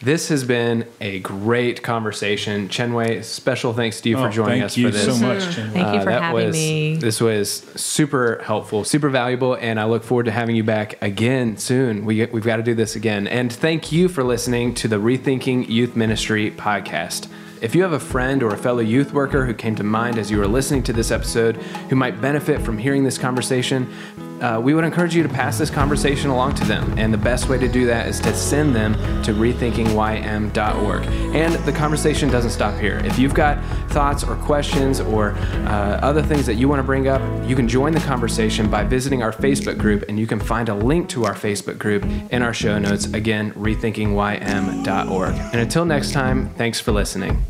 this has been a great conversation. Chinwé, special thanks to you oh, for joining us for this. Thank you so much, Chinwé. Thank you for uh, having was, me. This was super helpful, super valuable, and I look forward to having you back again soon. We, we've got to do this again. And thank you for listening to the Rethinking Youth Ministry podcast. If you have a friend or a fellow youth worker who came to mind as you were listening to this episode who might benefit from hearing this conversation, uh, we would encourage you to pass this conversation along to them. And the best way to do that is to send them to rethinking Y M dot org. And the conversation doesn't stop here. If you've got thoughts or questions or uh, other things that you want to bring up, you can join the conversation by visiting our Facebook group, and you can find a link to our Facebook group in our show notes. Again, rethinking Y M dot org. And until next time, thanks for listening.